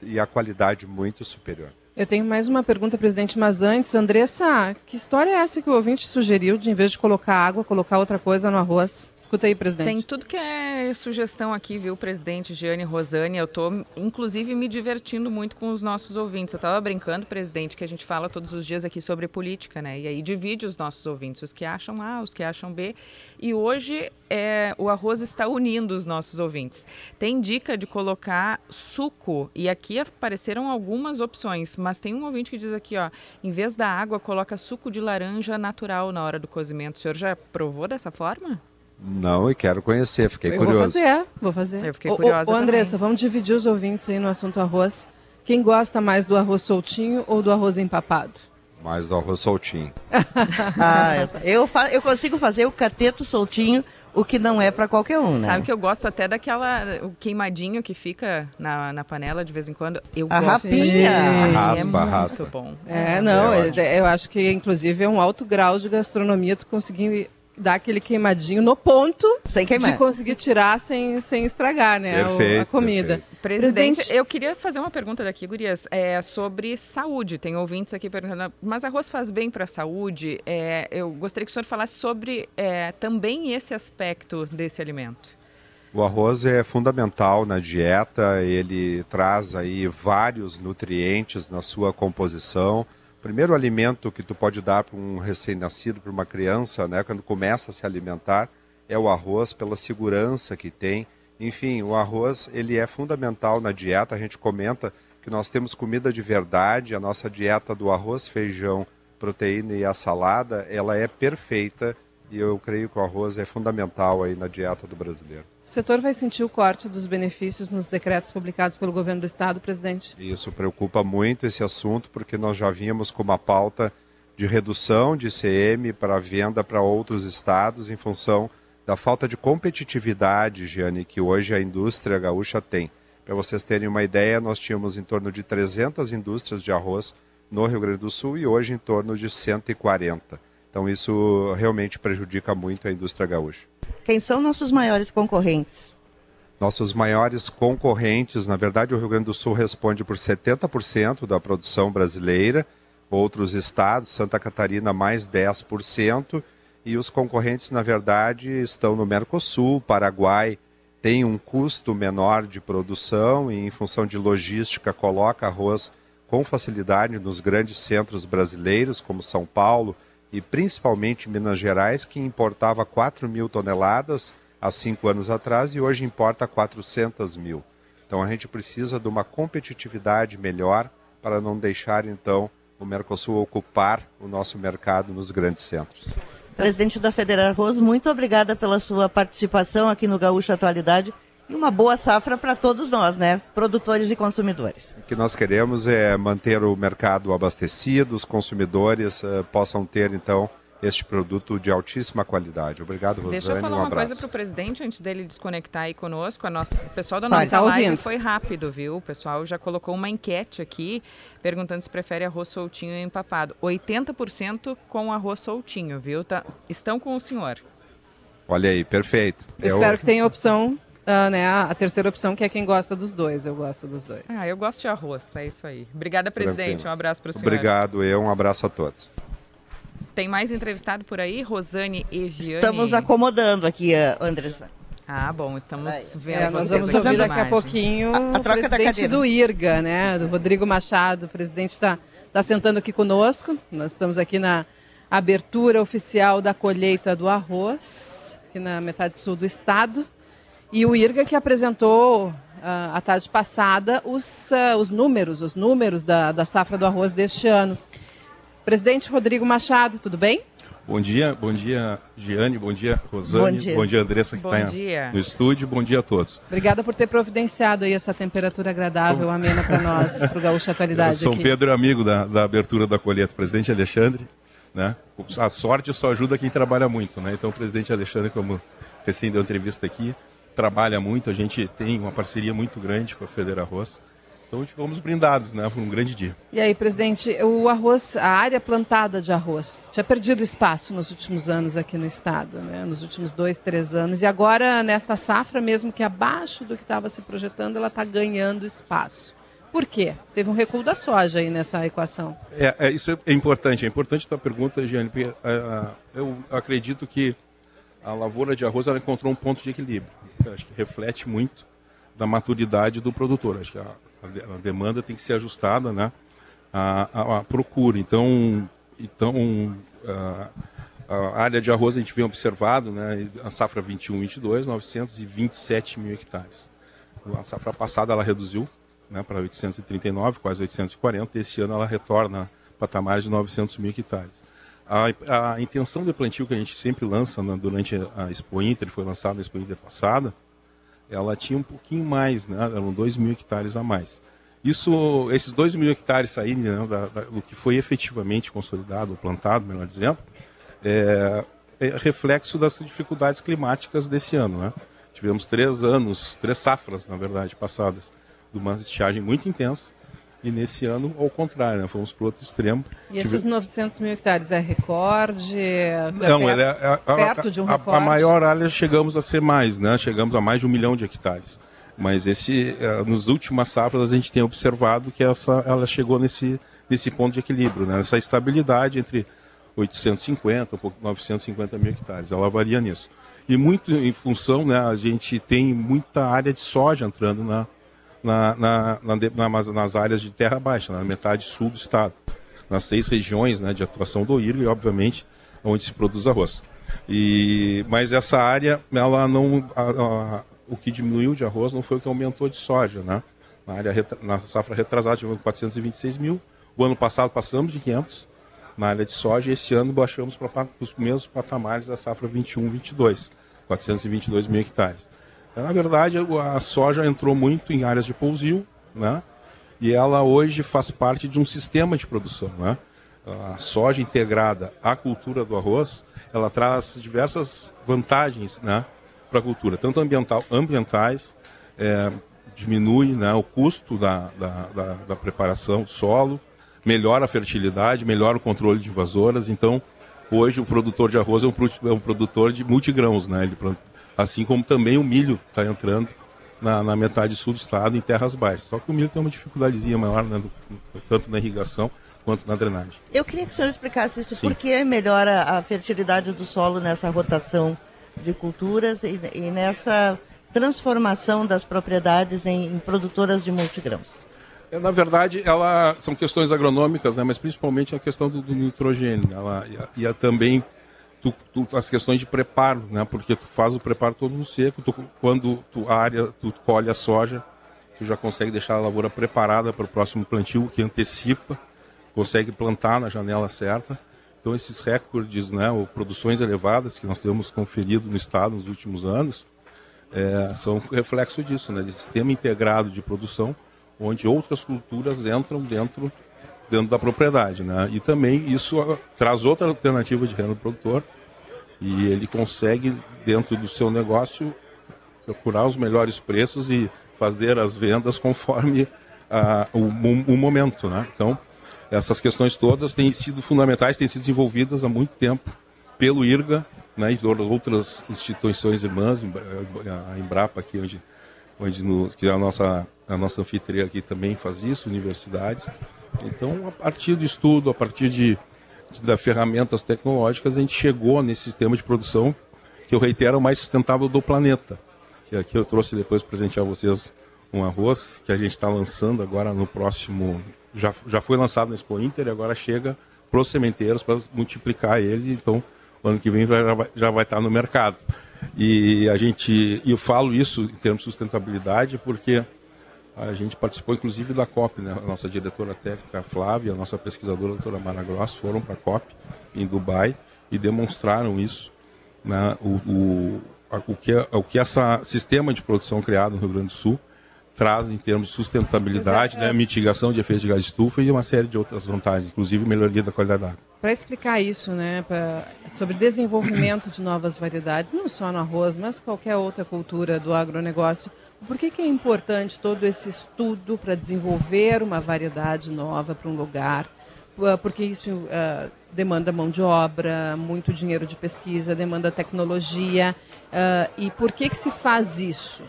e a qualidade muito superior. Eu tenho mais uma pergunta, presidente, mas antes, Andressa, que história é essa que o ouvinte sugeriu de, em vez de colocar água, colocar outra coisa no arroz? Escuta aí, presidente. Tem tudo que é sugestão aqui, viu, presidente, Giane, Rosane, eu estou, inclusive, me divertindo muito com os nossos ouvintes. Eu estava brincando, presidente, que a gente fala todos os dias aqui sobre política, né, e aí divide os nossos ouvintes, os que acham A, os que acham B, e hoje é, o arroz está unindo os nossos ouvintes. Tem dica de colocar suco, e aqui apareceram algumas opções, mas Mas tem um ouvinte que diz aqui, ó, em vez da água, coloca suco de laranja natural na hora do cozimento. O senhor já provou dessa forma? Não, e quero conhecer, fiquei eu curioso. Vou fazer, vou fazer. Eu fiquei curiosa. Ô, ô, ô Andressa, também. Vamos dividir os ouvintes aí no assunto arroz. Quem gosta mais do arroz soltinho ou do arroz empapado? Mais do arroz soltinho. ah, eu, fa- eu consigo fazer o cateto soltinho, o que não é para qualquer um, né? Sabe que eu gosto até daquela, o queimadinho que fica na, na panela de vez em quando. Eu a gosto. Rapinha! A raspa, é raspa. Muito bom. É, não, é eu acho que inclusive é um alto grau de gastronomia tu conseguir dar aquele queimadinho no ponto sem queimar. De conseguir tirar sem, sem estragar, né, perfeito, a, a comida. Presidente, Presidente, eu queria fazer uma pergunta daqui, gurias, é, sobre saúde. Tem ouvintes aqui perguntando, mas arroz faz bem para a saúde? É, eu gostaria que o senhor falasse sobre é, também esse aspecto desse alimento. O arroz é fundamental na dieta, ele traz aí vários nutrientes na sua composição. Primeiro alimento que tu pode dar para um recém-nascido, para uma criança, né, quando começa a se alimentar, é o arroz, pela segurança que tem. Enfim, o arroz ele é fundamental na dieta. A gente comenta que nós temos comida de verdade, a nossa dieta do arroz, feijão, proteína e a salada, ela é perfeita e eu creio que o arroz é fundamental aí na dieta do brasileiro. O setor vai sentir o corte dos benefícios nos decretos publicados pelo governo do Estado, presidente? Isso preocupa muito esse assunto, porque nós já vínhamos com uma pauta de redução de I C M para venda para outros estados, em função da falta de competitividade, Giane, que hoje a indústria gaúcha tem. Para vocês terem uma ideia, nós tínhamos em torno de trezentas indústrias de arroz no Rio Grande do Sul e hoje em torno de cento e quarenta. Então isso realmente prejudica muito a indústria gaúcha. Quem são nossos maiores concorrentes? Nossos maiores concorrentes, na verdade, o Rio Grande do Sul responde por setenta por cento da produção brasileira, outros estados, Santa Catarina, mais dez por cento, e os concorrentes, na verdade, estão no Mercosul. Paraguai tem um custo menor de produção e, em função de logística, coloca arroz com facilidade nos grandes centros brasileiros, como São Paulo, e principalmente Minas Gerais, que importava quatro mil toneladas há cinco anos atrás e hoje importa quatrocentas mil. Então a gente precisa de uma competitividade melhor para não deixar, então, o Mercosul ocupar o nosso mercado nos grandes centros. Presidente da Federarroz, muito obrigada pela sua participação aqui no Gaúcha Atualidade. E uma boa safra para todos nós, né? Produtores e consumidores. O que nós queremos é manter o mercado abastecido, os consumidores eh, possam ter, então, este produto de altíssima qualidade. Obrigado, Rosane. Deixa eu falar um uma coisa para o presidente, antes dele desconectar aí conosco. A nossa, o pessoal da nossa Vai, tá live ouvindo. Foi rápido, viu? O pessoal já colocou uma enquete aqui, perguntando se prefere arroz soltinho e empapado. oitenta por cento com arroz soltinho, viu? Tá, estão com o senhor. Olha aí, perfeito. Eu eu... espero que tenha opção... Uh, né? A terceira opção, que é quem gosta dos dois. Eu gosto dos dois. Ah, eu gosto de arroz, é isso aí. Obrigada, presidente. Um abraço para o senhor. Obrigado, eu. Um abraço a todos. Tem mais entrevistado por aí, Rosane e Giane? Estamos acomodando aqui, Andressa. Ah, bom, estamos vendo. É, nós vamos ouvir daqui a pouquinho a, a troca o presidente do I R G A, né, do Rodrigo Machado. O presidente está tá sentando aqui conosco. Nós estamos aqui na abertura oficial da colheita do arroz, aqui na metade sul do estado. E o I R G A que apresentou uh, a tarde passada os, uh, os números, os números da, da safra do arroz deste ano. Presidente Rodrigo Machado, tudo bem? Bom dia, bom dia, Giane, bom dia, Rosane, bom dia, bom dia Andressa, que está no estúdio, bom dia a todos. Obrigada por ter providenciado aí essa temperatura agradável, amena para nós, para o Gaúcho Atualidade. Eu sou aqui. Pedro, amigo da, da abertura da colheita, presidente Alexandre, né? A sorte só ajuda quem trabalha muito, né? Então o presidente Alexandre, como recém deu entrevista aqui, trabalha muito, a gente tem uma parceria muito grande com a Federarroz. Então, fomos brindados, né, por um grande dia. E aí, presidente, o arroz, a área plantada de arroz, tinha perdido espaço nos últimos anos aqui no estado, né, nos últimos dois, três anos. E agora, nesta safra, mesmo que abaixo do que estava se projetando, ela está ganhando espaço. Por quê? Teve um recuo da soja aí nessa equação. É, é isso é importante. É importante a tua pergunta, Giane, porque é, eu acredito que a lavoura de arroz ela encontrou um ponto de equilíbrio. Eu acho que reflete muito da maturidade do produtor. Acho que a A demanda tem que ser ajustada, né, à, à, à procura. Então, então a, a área de arroz a gente vem observado, né, a safra vinte e um, vinte e dois, novecentos e vinte e sete mil hectares. A safra passada ela reduziu, né, para oitocentos e trinta e nove, quase oitocentos e quarenta. Esse ano ela retorna a patamares de novecentos mil hectares. A, a intenção de plantio que a gente sempre lança, né, durante a Expo Inter, foi lançada na Expo Inter passada, ela tinha um pouquinho mais, né? Eram dois mil hectares a mais. Isso, esses dois mil hectares saírem, né, da, da, do que foi efetivamente consolidado, plantado, melhor dizendo, é, é reflexo das dificuldades climáticas desse ano, né? Tivemos três anos, três safras, na verdade, passadas, de uma estiagem muito intensa, e nesse ano, ao contrário, né? Fomos para o outro extremo. E esses Tive... novecentos mil hectares é recorde? É Não, perto, era a, perto de um recorde? A, a maior área chegamos a ser mais, né? Chegamos a mais de um milhão de hectares. Mas esse, nos últimas safras a gente tem observado que essa, ela chegou nesse, nesse ponto de equilíbrio, né? Essa estabilidade entre oitocentos e cinquenta, novecentos e cinquenta mil hectares, ela varia nisso. E muito em função, né, a gente tem muita área de soja entrando na... Na, na, na, na, nas áreas de terra baixa, na metade sul do estado, nas seis regiões, né, de atuação do I R G A e, obviamente, onde se produz arroz. E, mas essa área, ela não, a, a, o que diminuiu de arroz não foi o que aumentou de soja, né? Na, área, na safra retrasada tivemos quatrocentos e vinte e seis mil, o ano passado passamos de quinhentos na área de soja e esse ano baixamos para os mesmos patamares da safra vinte e um, vinte e dois, quatrocentos e vinte e dois mil hectares. Na verdade, a soja entrou muito em áreas de pousio, né? E ela hoje faz parte de um sistema de produção, né? A soja integrada à cultura do arroz, ela traz diversas vantagens, né, para a cultura, tanto ambiental, ambientais, é, diminui, né, o custo da, da, da, da preparação do solo, melhora a fertilidade, melhora o controle de invasoras. Então, hoje o produtor de arroz é um, é um produtor de multigrãos, né? Ele planta, assim como também o milho está entrando na, na metade sul do estado, em terras baixas. Só que o milho tem uma dificuldadezinha maior, né, do, tanto na irrigação quanto na drenagem. Eu queria que o senhor explicasse isso. Sim. Por que melhora a fertilidade do solo nessa rotação de culturas e, e nessa transformação das propriedades em, em produtoras de multigrãos? É, na verdade, ela, são questões agronômicas, né, mas principalmente a questão do, do nitrogênio. Ela, e, a, e a também... Tu, tu, as questões de preparo, né? Porque tu faz o preparo todo no seco, tu, quando tu, a área, tu colhe a soja, tu já consegue deixar a lavoura preparada para o próximo plantio, que antecipa, consegue plantar na janela certa. Então esses recordes, né, ou produções elevadas que nós temos conferido no estado nos últimos anos, é, são reflexo disso, né, desse sistema integrado de produção, onde outras culturas entram dentro dentro da propriedade, né? E também isso traz outra alternativa de renda do produtor e ele consegue, dentro do seu negócio, procurar os melhores preços e fazer as vendas conforme uh, o, o momento, né? Então, essas questões todas têm sido fundamentais, têm sido desenvolvidas há muito tempo pelo I R G A, né, e por outras instituições irmãs, a Embrapa aqui, onde, onde no, que a nossa, a nossa anfitriã aqui também faz isso, universidades. Então, a partir do estudo, a partir de, de, de ferramentas tecnológicas, a gente chegou nesse sistema de produção, que eu reitero, o mais sustentável do planeta. que aqui eu trouxe depois para presentear vocês um arroz que a gente está lançando agora no próximo... Já, já foi lançado na Expo Inter e agora chega para os sementeiros para multiplicar eles. Então, o ano que vem já vai, já vai estar no mercado. E a gente, eu falo isso em termos de sustentabilidade porque a gente participou inclusive da COP, né? A nossa diretora técnica Flávia, a nossa pesquisadora a doutora Mara Gross foram para a COP em Dubai e demonstraram isso, né? o, o, o que, o que esse sistema de produção criado no Rio Grande do Sul traz em termos de sustentabilidade, é, né? Mitigação de efeitos de gás de estufa e uma série de outras vantagens, inclusive melhoria da qualidade da água. Para explicar isso, né, pra, sobre desenvolvimento de novas variedades, não só no arroz, mas qualquer outra cultura do agronegócio, por que que é importante todo esse estudo para desenvolver uma variedade nova para um lugar? Porque isso uh, demanda mão de obra, muito dinheiro de pesquisa, demanda tecnologia. Uh, e por que que se faz isso?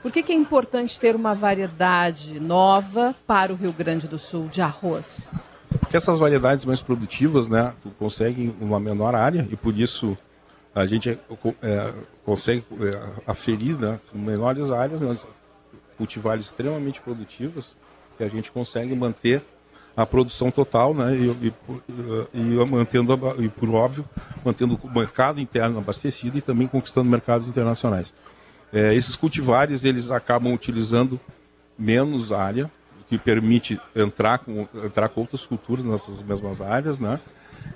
Por que que é importante ter uma variedade nova para o Rio Grande do Sul de arroz? Porque essas variedades mais produtivas, né, tu consegue uma menor área e por isso a gente é, é, consegue é, aferir, né, menores áreas, né, cultivares extremamente produtivas que a gente consegue manter a produção total, né, e, e, e, mantendo, e por óbvio, mantendo o mercado interno abastecido e também conquistando mercados internacionais. É, esses cultivares, eles acabam utilizando menos área, que permite entrar com, entrar com outras culturas nessas mesmas áreas, né?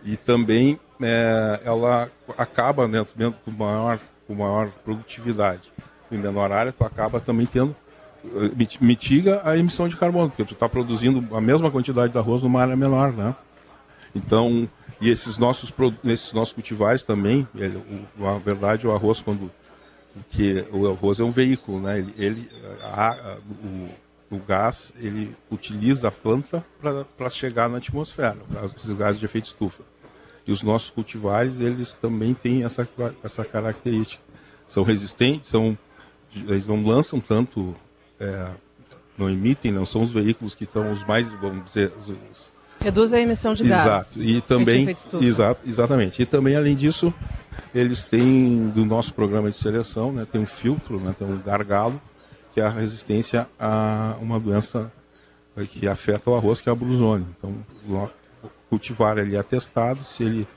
E também é, ela acaba, né, com, maior, com maior produtividade. Em menor área, tu acaba também tendo, mitiga a emissão de carbono, porque tu está produzindo a mesma quantidade de arroz numa área menor, né? Então, e esses nossos, esses nossos cultivares também, ele, o, na verdade, o arroz quando... Porque o arroz é um veículo, né? Ele, ele, a, a, o, o gás, ele utiliza a planta para chegar na atmosfera, esses gases de efeito estufa. E os nossos cultivares, eles também têm essa, essa característica. São resistentes, são, eles não lançam tanto, é, não emitem, não são os veículos que são os mais, vamos dizer... Os... Reduz a emissão de gases. Exato. E também, de efeito estufa. Exato, exatamente. E também, além disso... Eles têm, do nosso programa de seleção, né, tem um filtro, né, tem um gargalo, que é a resistência a uma doença que afeta o arroz, que é a brusônia. Então, o cultivar ele é testado, se ele,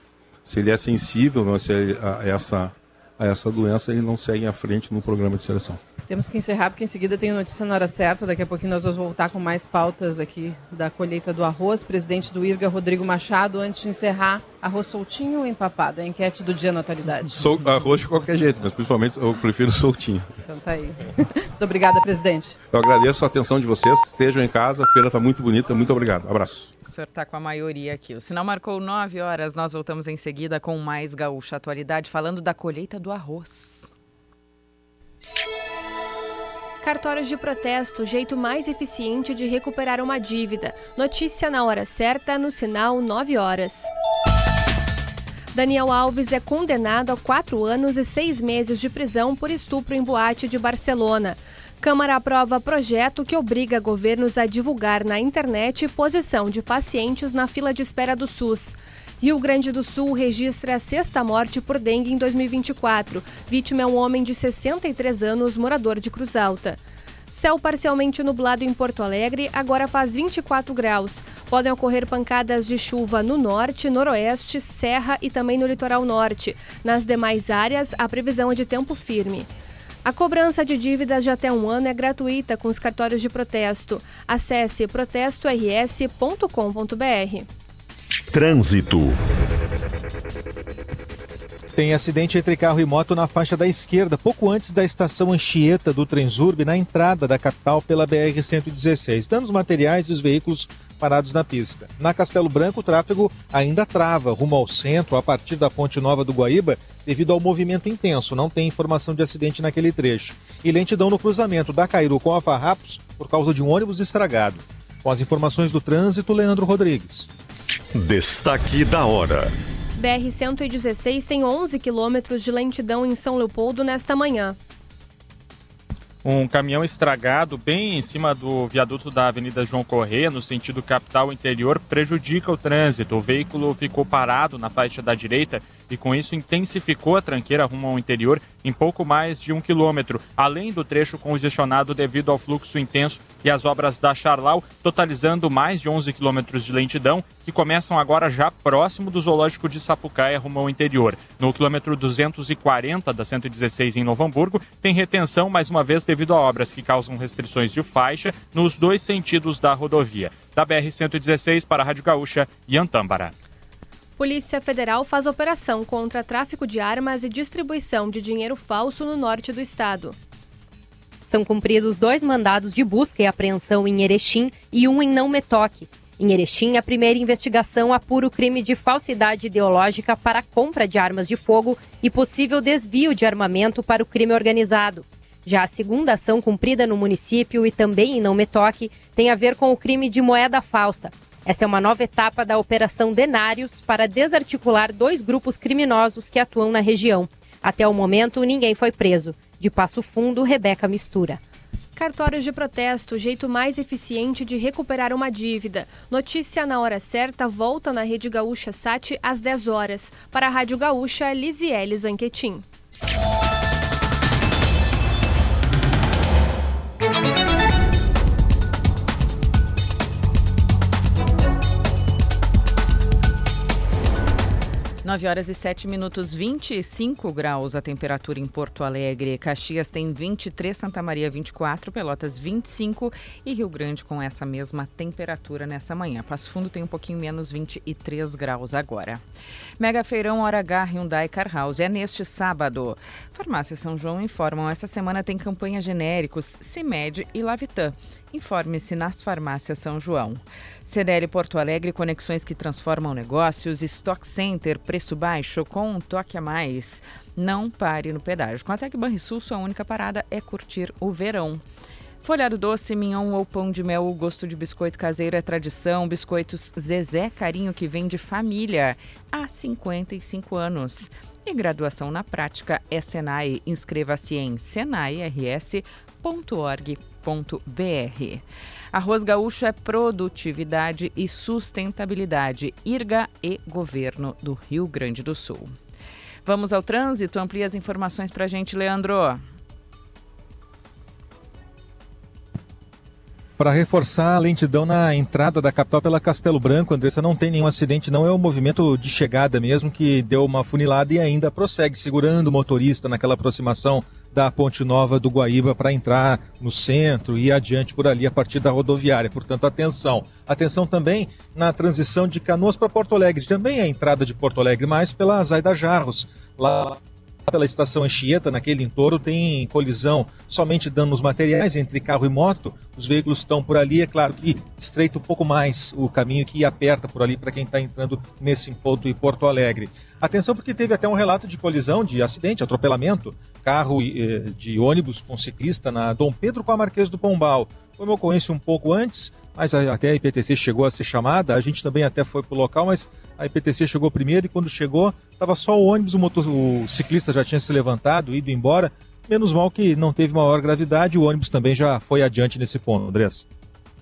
se ele é sensível, né, se ele, a, essa, a essa doença, ele não segue à frente no programa de seleção. Temos que encerrar, porque em seguida tem notícia na hora certa. Daqui a pouquinho nós vamos voltar com mais pautas aqui da colheita do arroz. Presidente do IRGA, Rodrigo Machado, antes de encerrar, arroz soltinho ou empapado? A enquete do dia na atualidade. Sol, arroz de qualquer jeito, mas principalmente eu prefiro soltinho. Então tá aí. Muito obrigada, presidente. Eu agradeço a atenção de vocês. Estejam em casa, a feira está muito bonita. Muito obrigado. Abraço. O senhor está com a maioria aqui. O sinal marcou nove horas. Nós voltamos em seguida com mais Gaúcha Atualidade, falando da colheita do arroz. Cartórios de protesto, o jeito mais eficiente de recuperar uma dívida. Notícia na hora certa, no sinal nove horas. Daniel Alves é condenado a quatro anos e seis meses de prisão por estupro em boate de Barcelona. Câmara aprova projeto que obriga governos a divulgar na internet posição de pacientes na fila de espera do SUS. Rio Grande do Sul registra a sexta morte por dengue em dois mil e vinte e quatro. Vítima é um homem de sessenta e três anos, morador de Cruz Alta. Céu parcialmente nublado em Porto Alegre, agora faz vinte e quatro graus. Podem ocorrer pancadas de chuva no norte, noroeste, serra e também no litoral norte. Nas demais áreas, a previsão é de tempo firme. A cobrança de dívidas de até um ano é gratuita com os cartórios de protesto. Acesse protesto r s ponto com ponto b r. Trânsito. Tem acidente entre carro e moto na faixa da esquerda, pouco antes da estação Anchieta do Transurb, na entrada da capital pela B R cento e dezesseis, danos materiais dos veículos parados na pista. Na Castelo Branco, o tráfego ainda trava rumo ao centro, a partir da Ponte Nova do Guaíba, devido ao movimento intenso. Não tem informação de acidente naquele trecho. E lentidão no cruzamento da Cairu com a Farrapos, por causa de um ônibus estragado. Com as informações do trânsito, Leandro Rodrigues. Destaque da hora. B R cento e dezesseis tem onze quilômetros de lentidão em São Leopoldo nesta manhã. Um caminhão estragado bem em cima do viaduto da Avenida João Corrêa, no sentido capital-interior, prejudica o trânsito. O veículo ficou parado na faixa da direita e, com isso, intensificou a tranqueira rumo ao interior em pouco mais de um quilômetro, além do trecho congestionado devido ao fluxo intenso e às obras da Charlau, totalizando mais de onze quilômetros de lentidão, que começam agora já próximo do zoológico de Sapucaia, rumo ao interior. No quilômetro duzentos e quarenta da cento e dezesseis, em Novo Hamburgo, tem retenção mais uma vez devido a obras que causam restrições de faixa nos dois sentidos da rodovia. Da B R cento e dezesseis para a Rádio Gaúcha, Ian Tâmbara. Polícia Federal faz operação contra tráfico de armas e distribuição de dinheiro falso no norte do estado. São cumpridos dois mandados de busca e apreensão em Erechim e um em Não Metoque. Em Erechim, a primeira investigação apura o crime de falsidade ideológica para a compra de armas de fogo e possível desvio de armamento para o crime organizado. Já a segunda ação cumprida no município e também em Não Metoque tem a ver com o crime de moeda falsa. Essa é uma nova etapa da Operação Denários para desarticular dois grupos criminosos que atuam na região. Até o momento, ninguém foi preso. De Passo Fundo, Rebeca Mistura. Cartórios de protesto, o jeito mais eficiente de recuperar uma dívida. Notícia na hora certa volta na Rede Gaúcha Sat às dez horas. Para a Rádio Gaúcha, Lisiele Zanquetin. nove horas e sete minutos, vinte e cinco graus a temperatura em Porto Alegre. Caxias tem vinte e três, Santa Maria vinte e quatro, Pelotas vinte e cinco e Rio Grande com essa mesma temperatura nessa manhã. Passo Fundo tem um pouquinho menos, vinte e três graus agora. Mega Feirão Hora H Hyundai Car House é neste sábado. Farmácia São João informam, essa semana tem campanha genéricos Cimed e Lavitan. Informe-se nas farmácias São João. C D L Porto Alegre, conexões que transformam negócios. Stock Center, preço baixo com um toque a mais. Não pare no pedágio. Com a Tec Banrisul, sua única parada é curtir o verão. Folhado doce, mignon ou pão de mel, o gosto de biscoito caseiro é tradição. Biscoitos Zezé Carinho, que vem de família há cinquenta e cinco anos. E graduação na prática é Senai. Inscreva-se em senai r s ponto org ponto b r. Arroz gaúcho é produtividade e sustentabilidade. IRGA e Governo do Rio Grande do Sul. Vamos ao trânsito. Amplia as informações para a gente, Leandro. Para reforçar a lentidão na entrada da capital pela Castelo Branco, Andressa, não tem nenhum acidente, não é o movimento de chegada mesmo que deu uma funilada e ainda prossegue segurando o motorista naquela aproximação da Ponte Nova do Guaíba para entrar no centro e adiante por ali a partir da rodoviária. Portanto, atenção. Atenção também na transição de Canoas para Porto Alegre. Também a entrada de Porto Alegre, mas pela Zaida Jarros, lá pela estação Anchieta, naquele entorno, tem colisão somente danos materiais entre carro e moto. Os veículos estão por ali, é claro que estreita um pouco mais o caminho que aperta por ali para quem está entrando nesse ponto em Porto Alegre. Atenção porque teve até um relato de colisão, de acidente, atropelamento, carro de ônibus com ciclista na Dom Pedro com a Marquês do Pombal. Foi uma ocorrência um pouco antes, mas até a I P T C chegou a ser chamada, a gente também até foi para o local, mas a I P T C chegou primeiro e quando chegou, estava só o ônibus, o, motor... o ciclista já tinha se levantado, ido embora, menos mal que não teve maior gravidade, o ônibus também já foi adiante nesse ponto, Andressa.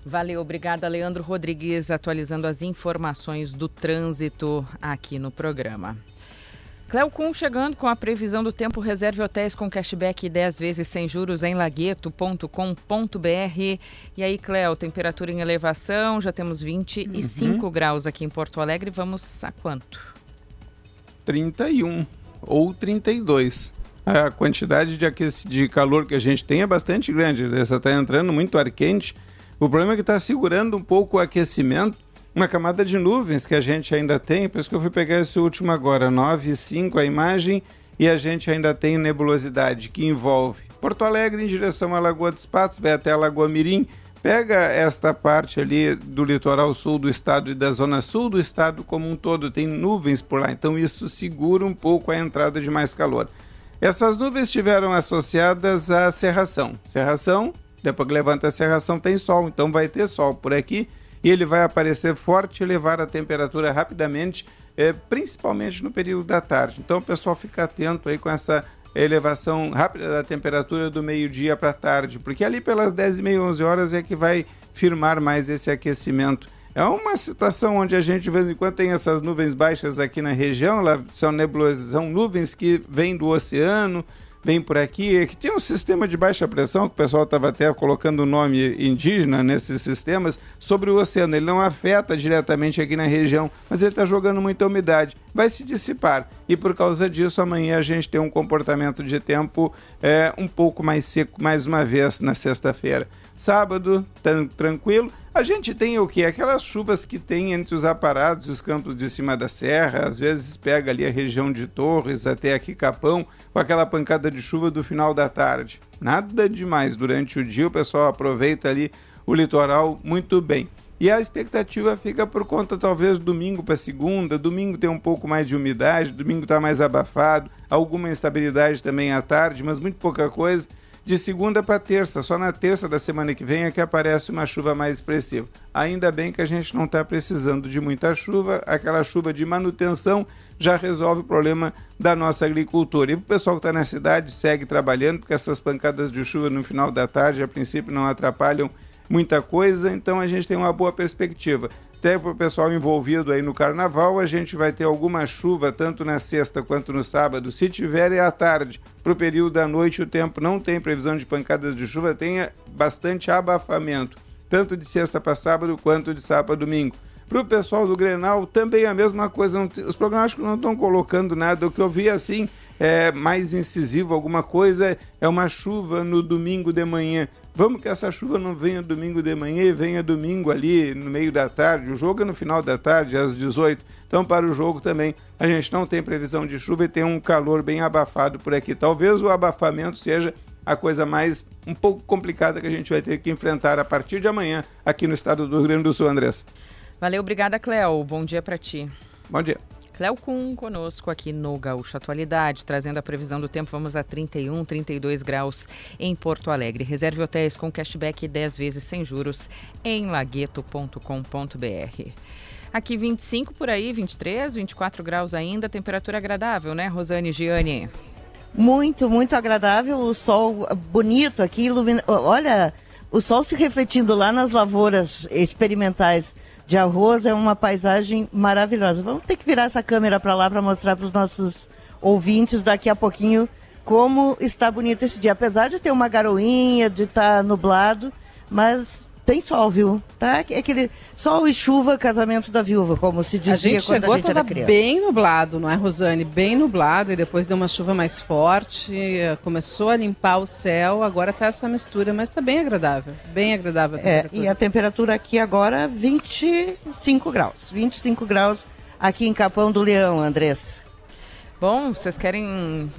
Valeu, obrigada, Leandro Rodrigues, atualizando as informações do trânsito aqui no programa. Cléo Kuhn chegando com a previsão do tempo. Reserve hotéis com cashback dez vezes sem juros em lagueto ponto com ponto b r. E aí, Cléo, temperatura em elevação, já temos vinte e cinco uhum. graus aqui em Porto Alegre. Vamos a quanto? trinta e um ou trinta e dois. A quantidade de, aquece, de calor que a gente tem é bastante grande. Está entrando muito ar quente. O problema é que está segurando um pouco o aquecimento. Uma camada de nuvens que a gente ainda tem, por isso que eu fui pegar esse último agora, nove e cinco a imagem, e a gente ainda tem nebulosidade que envolve Porto Alegre em direção à Lagoa dos Patos, vai até a Lagoa Mirim, pega esta parte ali do litoral sul do estado e da zona sul do estado como um todo, tem nuvens por lá, então isso segura um pouco a entrada de mais calor. Essas nuvens estiveram associadas à serração. Serração, depois que levanta a serração tem sol, então vai ter sol por aqui, e ele vai aparecer forte e levar a temperatura rapidamente, é, principalmente no período da tarde. Então o pessoal fica atento aí com essa elevação rápida da temperatura do meio-dia para a tarde, porque ali pelas dez e meia, onze horas é que vai firmar mais esse aquecimento. É uma situação onde a gente de vez em quando tem essas nuvens baixas aqui na região, são nebulosas, são nuvens que vêm do oceano, vem por aqui, é que tem um sistema de baixa pressão, que o pessoal estava até colocando o nome indígena nesses sistemas, sobre o oceano. Ele não afeta diretamente aqui na região, mas ele está jogando muita umidade. Vai se dissipar. E por causa disso, amanhã a gente tem um comportamento de tempo é, um pouco mais seco, mais uma vez, na sexta-feira. Sábado, tran- tranquilo. A gente tem o quê? Aquelas chuvas que tem entre os aparados, os campos de cima da serra, às vezes pega ali a região de Torres, até aqui Capão, com aquela pancada de chuva do final da tarde. Nada demais. Durante o dia o pessoal aproveita ali o litoral muito bem. E a expectativa fica por conta, talvez, domingo para segunda. Domingo tem um pouco mais de umidade, domingo está mais abafado, alguma instabilidade também à tarde, mas muito pouca coisa. De segunda para terça, só na terça da semana que vem é que aparece uma chuva mais expressiva. Ainda bem que a gente não está precisando de muita chuva, aquela chuva de manutenção já resolve o problema da nossa agricultura. E o pessoal que está na cidade segue trabalhando, porque essas pancadas de chuva no final da tarde, a princípio, não atrapalham muita coisa, então a gente tem uma boa perspectiva. Até para o pessoal envolvido aí no carnaval, a gente vai ter alguma chuva, tanto na sexta quanto no sábado. Se tiver, é à tarde. Para o período da noite, o tempo não tem previsão de pancadas de chuva, tem bastante abafamento, tanto de sexta para sábado quanto de sábado para domingo. Para o pessoal do Grenal, também a mesma coisa. Os prognósticos não estão colocando nada. O que eu vi assim, é mais incisivo, alguma coisa, é uma chuva no domingo de manhã. Vamos que essa chuva não venha domingo de manhã e venha domingo ali no meio da tarde. O jogo é no final da tarde, às dezoito. Então, para o jogo também, a gente não tem previsão de chuva e tem um calor bem abafado por aqui. Talvez o abafamento seja a coisa mais um pouco complicada que a gente vai ter que enfrentar a partir de amanhã aqui no estado do Rio Grande do Sul, Andressa. Valeu, obrigada, Cléo. Bom dia para ti. Bom dia. Cléo Kuhn conosco aqui no Gaúcho Atualidade, trazendo a previsão do tempo. Vamos a trinta e um, trinta e dois graus em Porto Alegre. Reserve hotéis com cashback dez vezes sem juros em lagueto ponto com ponto b r. Aqui vinte e cinco por aí, vinte e três, vinte e quatro graus ainda, temperatura agradável, né, Rosane e Giane? Muito, muito agradável, o sol bonito aqui, ilumina... olha, o sol se refletindo lá nas lavouras experimentais de arroz, é uma paisagem maravilhosa. Vamos ter que virar essa câmera para lá para mostrar para os nossos ouvintes daqui a pouquinho como está bonito esse dia. Apesar de ter uma garoinha, de estar tá nublado, mas tem sol, viu? Tá? Aquele sol e chuva, casamento da viúva, como se dizia a gente quando chegou, a gente era criança. Bem nublado, não é, Rosane? Bem nublado, e depois deu uma chuva mais forte, começou a limpar o céu, agora tá essa mistura, mas tá bem agradável, bem agradável. A é, e a temperatura aqui agora, vinte e cinco graus, vinte e cinco graus aqui em Capão do Leão, Andressa. Bom, vocês querem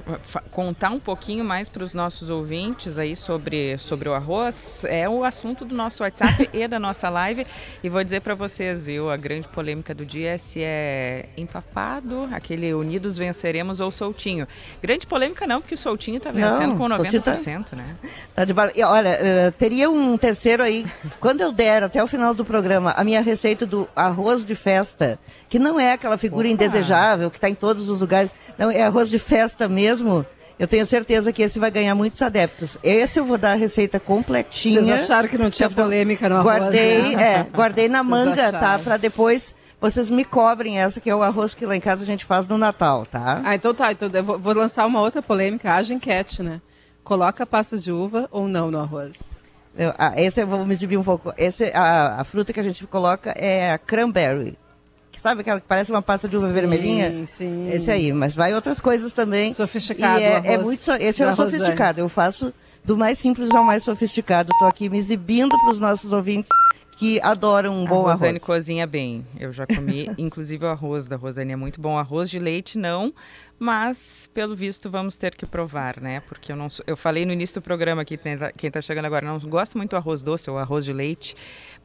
contar um pouquinho mais para os nossos ouvintes aí sobre, sobre o arroz? É o assunto do nosso WhatsApp e da nossa live. E vou dizer para vocês, viu, a grande polêmica do dia é se é empapado, aquele unidos venceremos ou soltinho. Grande polêmica não, porque o soltinho está vencendo não, com noventa por cento, tá, né? Tá de bar... e, olha, uh, teria um terceiro aí. Quando eu der, até o final do programa, a minha receita do arroz de festa, que não é aquela figura Opa. indesejável, que está em todos os lugares... Não, é arroz de festa mesmo. Eu tenho certeza que esse vai ganhar muitos adeptos. Esse eu vou dar a receita completinha. Vocês acharam que não tinha polêmica no arroz? Guardei, né? é, guardei na Vocês manga, acharam. Tá? Para depois vocês me cobrem essa, que é o arroz que lá em casa a gente faz no Natal, tá? Ah, então tá. Então eu vou, vou lançar uma outra polêmica, haja enquete, né? Coloca pasta de uva ou não no arroz? Eu, ah, esse eu vou me exibir um pouco. Esse, a, a fruta que a gente coloca é a cranberry. Sabe aquela que parece uma pasta de uva sim, vermelhinha? Sim, esse aí, mas vai outras coisas também. Sofisticado, e é, arroz, é muito Esse é o sofisticado, eu faço do mais simples ao mais sofisticado. Estou aqui me exibindo para os nossos ouvintes que adoram um bom arroz. A Rosane arroz. cozinha bem, eu já comi, inclusive o arroz da Rosane é muito bom. Arroz de leite não, mas pelo visto vamos ter que provar, né? Porque eu, não sou, eu falei no início do programa que quem está chegando agora, não gosto muito do arroz doce ou arroz de leite.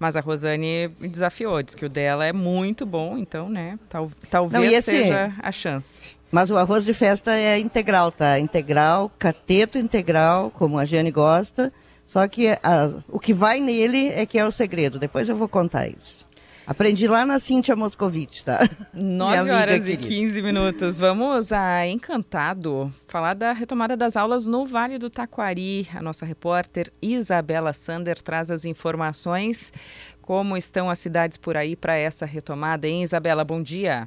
Mas a Rosane me desafiou, disse que o dela é muito bom, então, né, tal, talvez Não, esse... seja a chance. Mas o arroz de festa é integral, tá? Integral, cateto integral, como a Giane gosta, só que a, o que vai nele é que é o segredo, depois eu vou contar isso. Aprendi lá na Cíntia Moscovitch, tá? nove horas e quinze minutos. Vamos a Encantado falar da retomada das aulas no Vale do Taquari. A nossa repórter Isabela Sander traz as informações. Como estão as cidades por aí para essa retomada, hein, Isabela? Bom dia.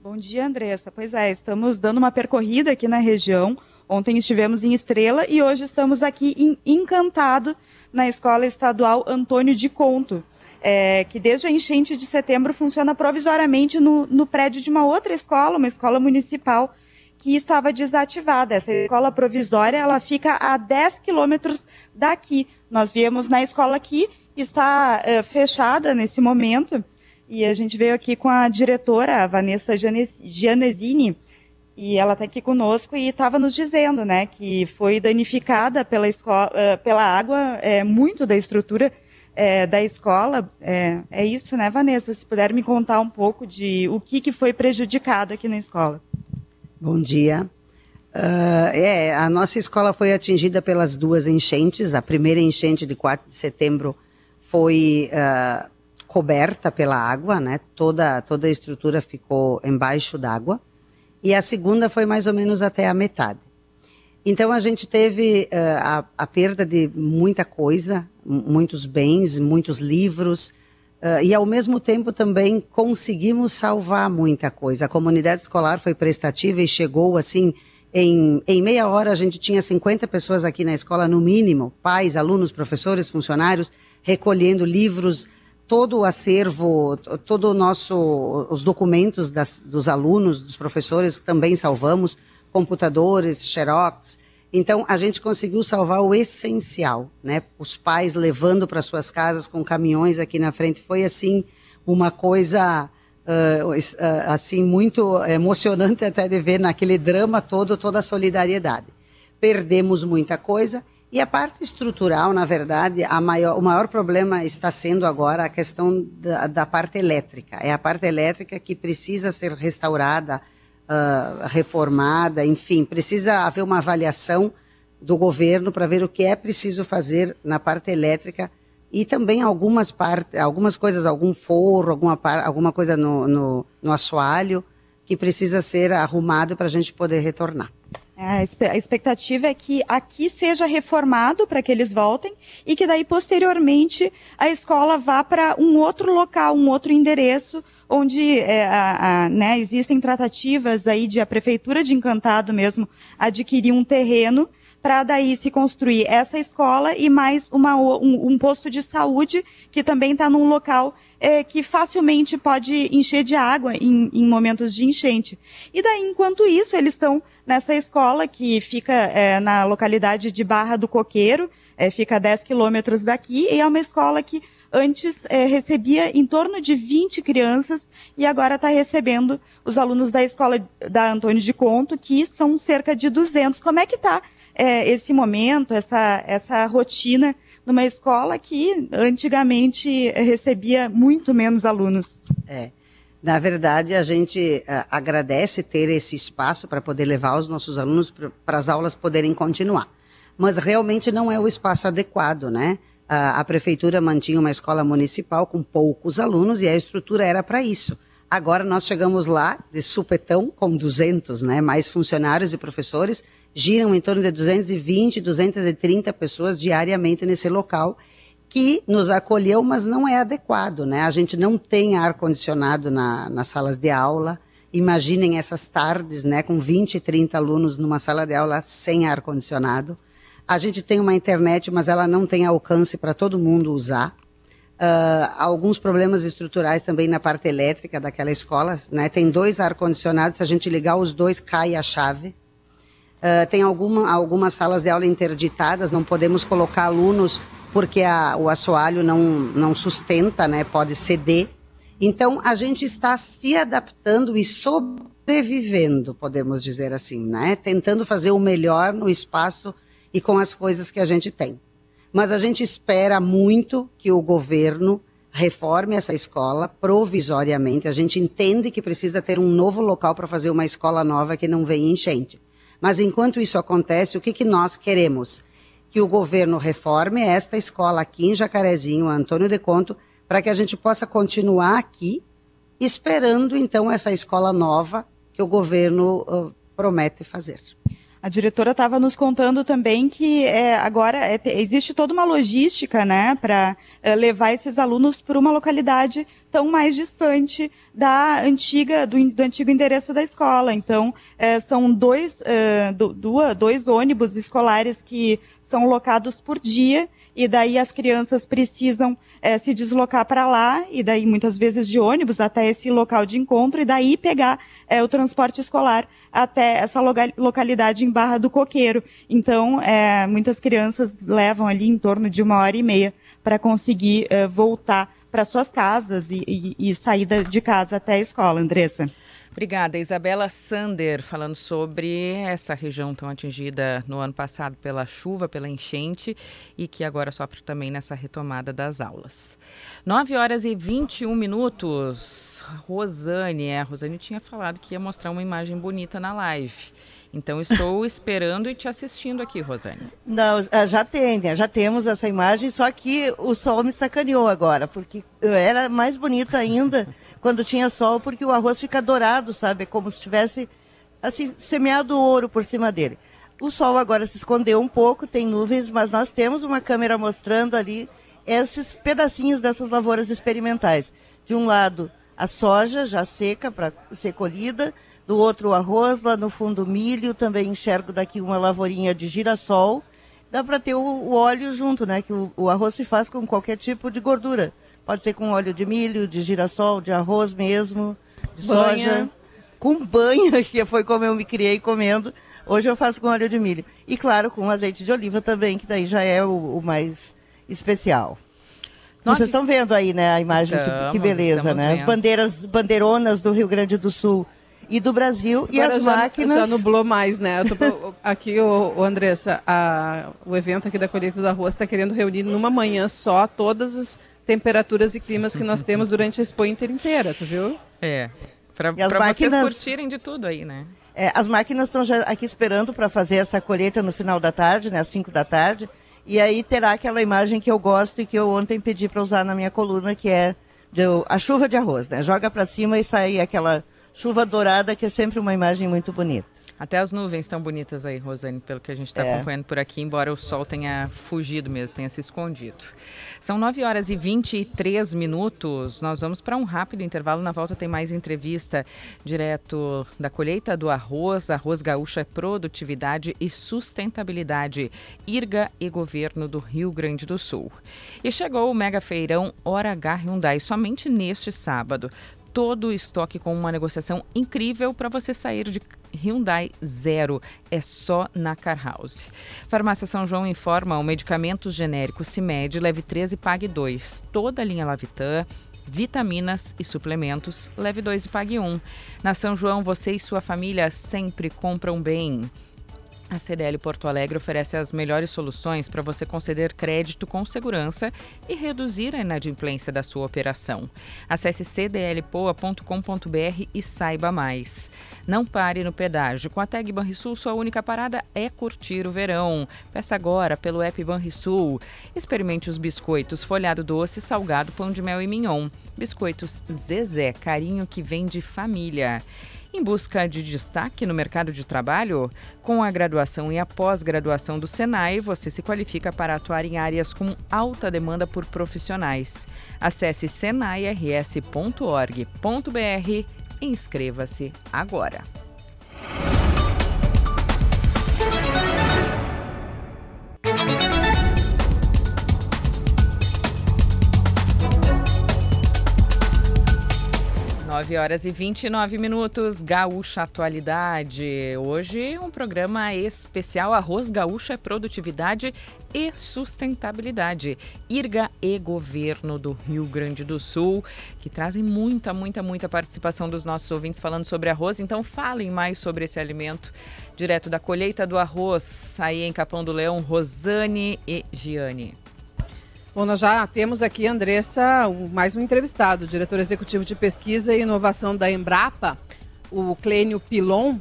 Bom dia, Andressa. Pois é, estamos dando uma percorrida aqui na região, Ontem estivemos em Estrela e hoje estamos aqui em Encantado, na Escola Estadual Antônio de Conto, é, que desde a enchente de setembro funciona provisoriamente no, no prédio de uma outra escola, uma escola municipal, que estava desativada. Essa escola provisória, ela fica a dez quilômetros daqui. Nós viemos na escola aqui, está é, fechada nesse momento, e a gente veio aqui com a diretora, a Vanessa Gianesini, e ela está aqui conosco e estava nos dizendo, né, que foi danificada pela, escola, pela água, é, muito da estrutura é, da escola. É, é isso, né, Vanessa? Se puder me contar um pouco de o que, que foi prejudicado aqui na escola. Bom dia. Uh, é, a nossa escola foi atingida pelas duas enchentes. A primeira enchente de quatro de setembro foi uh, coberta pela água, né? Toda, toda a estrutura ficou embaixo d'água. E a segunda foi mais ou menos até a metade. Então, a gente teve uh, a, a perda de muita coisa, m- muitos bens, muitos livros, uh, e ao mesmo tempo também conseguimos salvar muita coisa. A comunidade escolar foi prestativa e chegou assim, em, em meia hora a gente tinha cinquenta pessoas aqui na escola, no mínimo, pais, alunos, professores, funcionários, recolhendo livros, todo o acervo, todo o nosso, os documentos das, dos alunos, dos professores, também salvamos, computadores, xerox. Então, a gente conseguiu salvar o essencial, né? Os pais levando para suas casas com caminhões aqui na frente. Foi, assim, uma coisa, uh, uh, assim, muito emocionante até de ver naquele drama todo, toda a solidariedade. Perdemos muita coisa. E a parte estrutural, na verdade, a maior, o maior problema está sendo agora a questão da, da parte elétrica. É a parte elétrica que precisa ser restaurada, uh, reformada, enfim, precisa haver uma avaliação do governo para ver o que é preciso fazer na parte elétrica e também algumas, part, algumas coisas, algum forro, alguma, alguma coisa no, no, no assoalho que precisa ser arrumado para a gente poder retornar. A expectativa é que aqui seja reformado para que eles voltem e que daí, posteriormente, a escola vá para um outro local, um outro endereço, onde é, a, a, né, existem tratativas aí de a Prefeitura de Encantado mesmo adquirir um terreno para daí se construir essa escola e mais uma, um, um posto de saúde que também está num local é, que facilmente pode encher de água em, em momentos de enchente. E daí, enquanto isso, eles estão nessa escola que fica é, na localidade de Barra do Coqueiro, é, fica a dez quilômetros daqui, e é uma escola que antes é, recebia em torno de vinte crianças e agora está recebendo os alunos da escola da Antônio de Conto, que são cerca de duzentos. Como é que está é, esse momento, essa, essa rotina numa escola que antigamente recebia muito menos alunos? É. Na verdade, a gente uh, agradece ter esse espaço para poder levar os nossos alunos para as aulas poderem continuar. Mas realmente não é o espaço adequado, né? Uh, a prefeitura mantinha uma escola municipal com poucos alunos e a estrutura era para isso. Agora nós chegamos lá de supetão com duzentos, né? Mais funcionários e professores, giram em torno de duzentas e vinte, duzentas e trinta pessoas diariamente nesse local, que nos acolheu, mas não é adequado, né? A gente não tem ar-condicionado na, nas salas de aula. Imaginem essas tardes, né? Com vinte, trinta alunos numa sala de aula sem ar-condicionado. A gente tem uma internet, mas ela não tem alcance para todo mundo usar. Uh, alguns problemas estruturais também na parte elétrica daquela escola, né? Tem dois ar-condicionados, se a gente ligar os dois, cai a chave. Uh, tem alguma, algumas salas de aula interditadas, não podemos colocar alunos porque a, o assoalho não, não sustenta, né? Pode ceder. Então, a gente está se adaptando e sobrevivendo, podemos dizer assim, né? Tentando fazer o melhor no espaço e com as coisas que a gente tem. Mas a gente espera muito que o governo reforme essa escola provisoriamente. A gente entende que precisa ter um novo local para fazer uma escola nova que não venha enchente. Mas enquanto isso acontece, o que, que nós queremos? Que o governo reforme esta escola aqui em Jacarezinho, Antônio de Conto, para que a gente possa continuar aqui, esperando então essa escola nova que o governo uh, promete fazer. A diretora estava nos contando também que é, agora é, existe toda uma logística, né, para é, levar esses alunos para uma localidade tão mais distante da antiga, do, do antigo endereço da escola. Então, é, são dois, é, do, duas, dois ônibus escolares que são locados por dia, e daí as crianças precisam é, se deslocar para lá, e daí muitas vezes de ônibus até esse local de encontro, e daí pegar é, o transporte escolar até essa localidade em Barra do Coqueiro. Então, é, muitas crianças levam ali em torno de uma hora e meia para conseguir é, voltar para suas casas e, e, e sair de casa até a escola. Andressa. Obrigada, Isabela Sander, falando sobre essa região tão atingida no ano passado pela chuva, pela enchente, e que agora sofre também nessa retomada das aulas. nove horas e vinte e um minutos, Rosane, a Rosane tinha falado que ia mostrar uma imagem bonita na live. Então, estou esperando e te assistindo aqui, Rosane. Não, já tem, né? Já temos essa imagem, só que o sol me sacaneou agora, porque era mais bonita ainda quando tinha sol, porque o arroz fica dourado, sabe? Como se tivesse, assim, semeado ouro por cima dele. O sol agora se escondeu um pouco, tem nuvens, mas nós temos uma câmera mostrando ali esses pedacinhos dessas lavouras experimentais. De um lado, a soja já seca para ser colhida, do outro o arroz, lá no fundo o milho, também enxergo daqui uma lavourinha de girassol. Dá para ter o, o óleo junto, né? Que o, o arroz se faz com qualquer tipo de gordura. Pode ser com óleo de milho, de girassol, de arroz mesmo, de banha. Soja. Com banha, que foi como eu me criei comendo. Hoje eu faço com óleo de milho. E claro, com azeite de oliva também, que daí já é o, o mais especial. Nove... Vocês estão vendo aí, né, a imagem, estamos, que, que beleza, né? Vendo. As bandeiras, bandeironas do Rio Grande do Sul e do Brasil. Agora, e as já, máquinas... Já nublou mais, né? Eu tô, aqui, o, o Andressa, a, o evento aqui da colheita do arroz está querendo reunir numa manhã só todas as temperaturas e climas que nós temos durante a Expo Inter inteira, tu viu? É, para máquinas... vocês curtirem de tudo aí, né? É, as máquinas estão já aqui esperando para fazer essa colheita no final da tarde, né? Às cinco da tarde. E aí terá aquela imagem que eu gosto e que eu ontem pedi para usar na minha coluna, que é de, a chuva de arroz, né? Joga para cima e sai aquela... chuva dourada, que é sempre uma imagem muito bonita. Até as nuvens estão bonitas aí, Rosane, pelo que a gente está é. acompanhando por aqui, embora o sol tenha fugido mesmo, tenha se escondido. São nove horas e vinte e três minutos, nós vamos para um rápido intervalo, na volta tem mais entrevista direto da colheita do arroz. Arroz gaúcho é produtividade e sustentabilidade, IRGA e Governo do Rio Grande do Sul. E chegou o mega feirão Hora H Hyundai, somente neste sábado. Todo o estoque com uma negociação incrível para você sair de Hyundai zero. É só na Car House. Farmácia São João informa: o medicamento genérico Cimed, leve três e pague dois. Toda a linha Lavitan, vitaminas e suplementos, leve dois e pague um. Na São João, você e sua família sempre compram bem. A C D L Porto Alegre oferece as melhores soluções para você conceder crédito com segurança e reduzir a inadimplência da sua operação. Acesse c d l poa ponto com ponto b r e saiba mais. Não pare no pedágio. Com a tag Banrisul, sua única parada é curtir o verão. Peça agora pelo app Banrisul. Experimente os biscoitos folhado doce, salgado, pão de mel e mignon. Biscoitos Zezé, carinho que vem de família. Em busca de destaque no mercado de trabalho, com a graduação e a pós-graduação do Senai, você se qualifica para atuar em áreas com alta demanda por profissionais. Acesse senai r s ponto org ponto b r e inscreva-se agora. nove horas e vinte e nove minutos, Gaúcha Atualidade. Hoje, um programa especial: Arroz Gaúcho é Produtividade e Sustentabilidade, IRGA e Governo do Rio Grande do Sul, que trazem muita, muita, muita participação dos nossos ouvintes falando sobre arroz. Então, falem mais sobre esse alimento direto da colheita do arroz aí em Capão do Leão, Rosane e Giane. Bom, nós já temos aqui, Andressa, um, mais um entrevistado, o diretor executivo de pesquisa e inovação da Embrapa, o Clênio Pillon.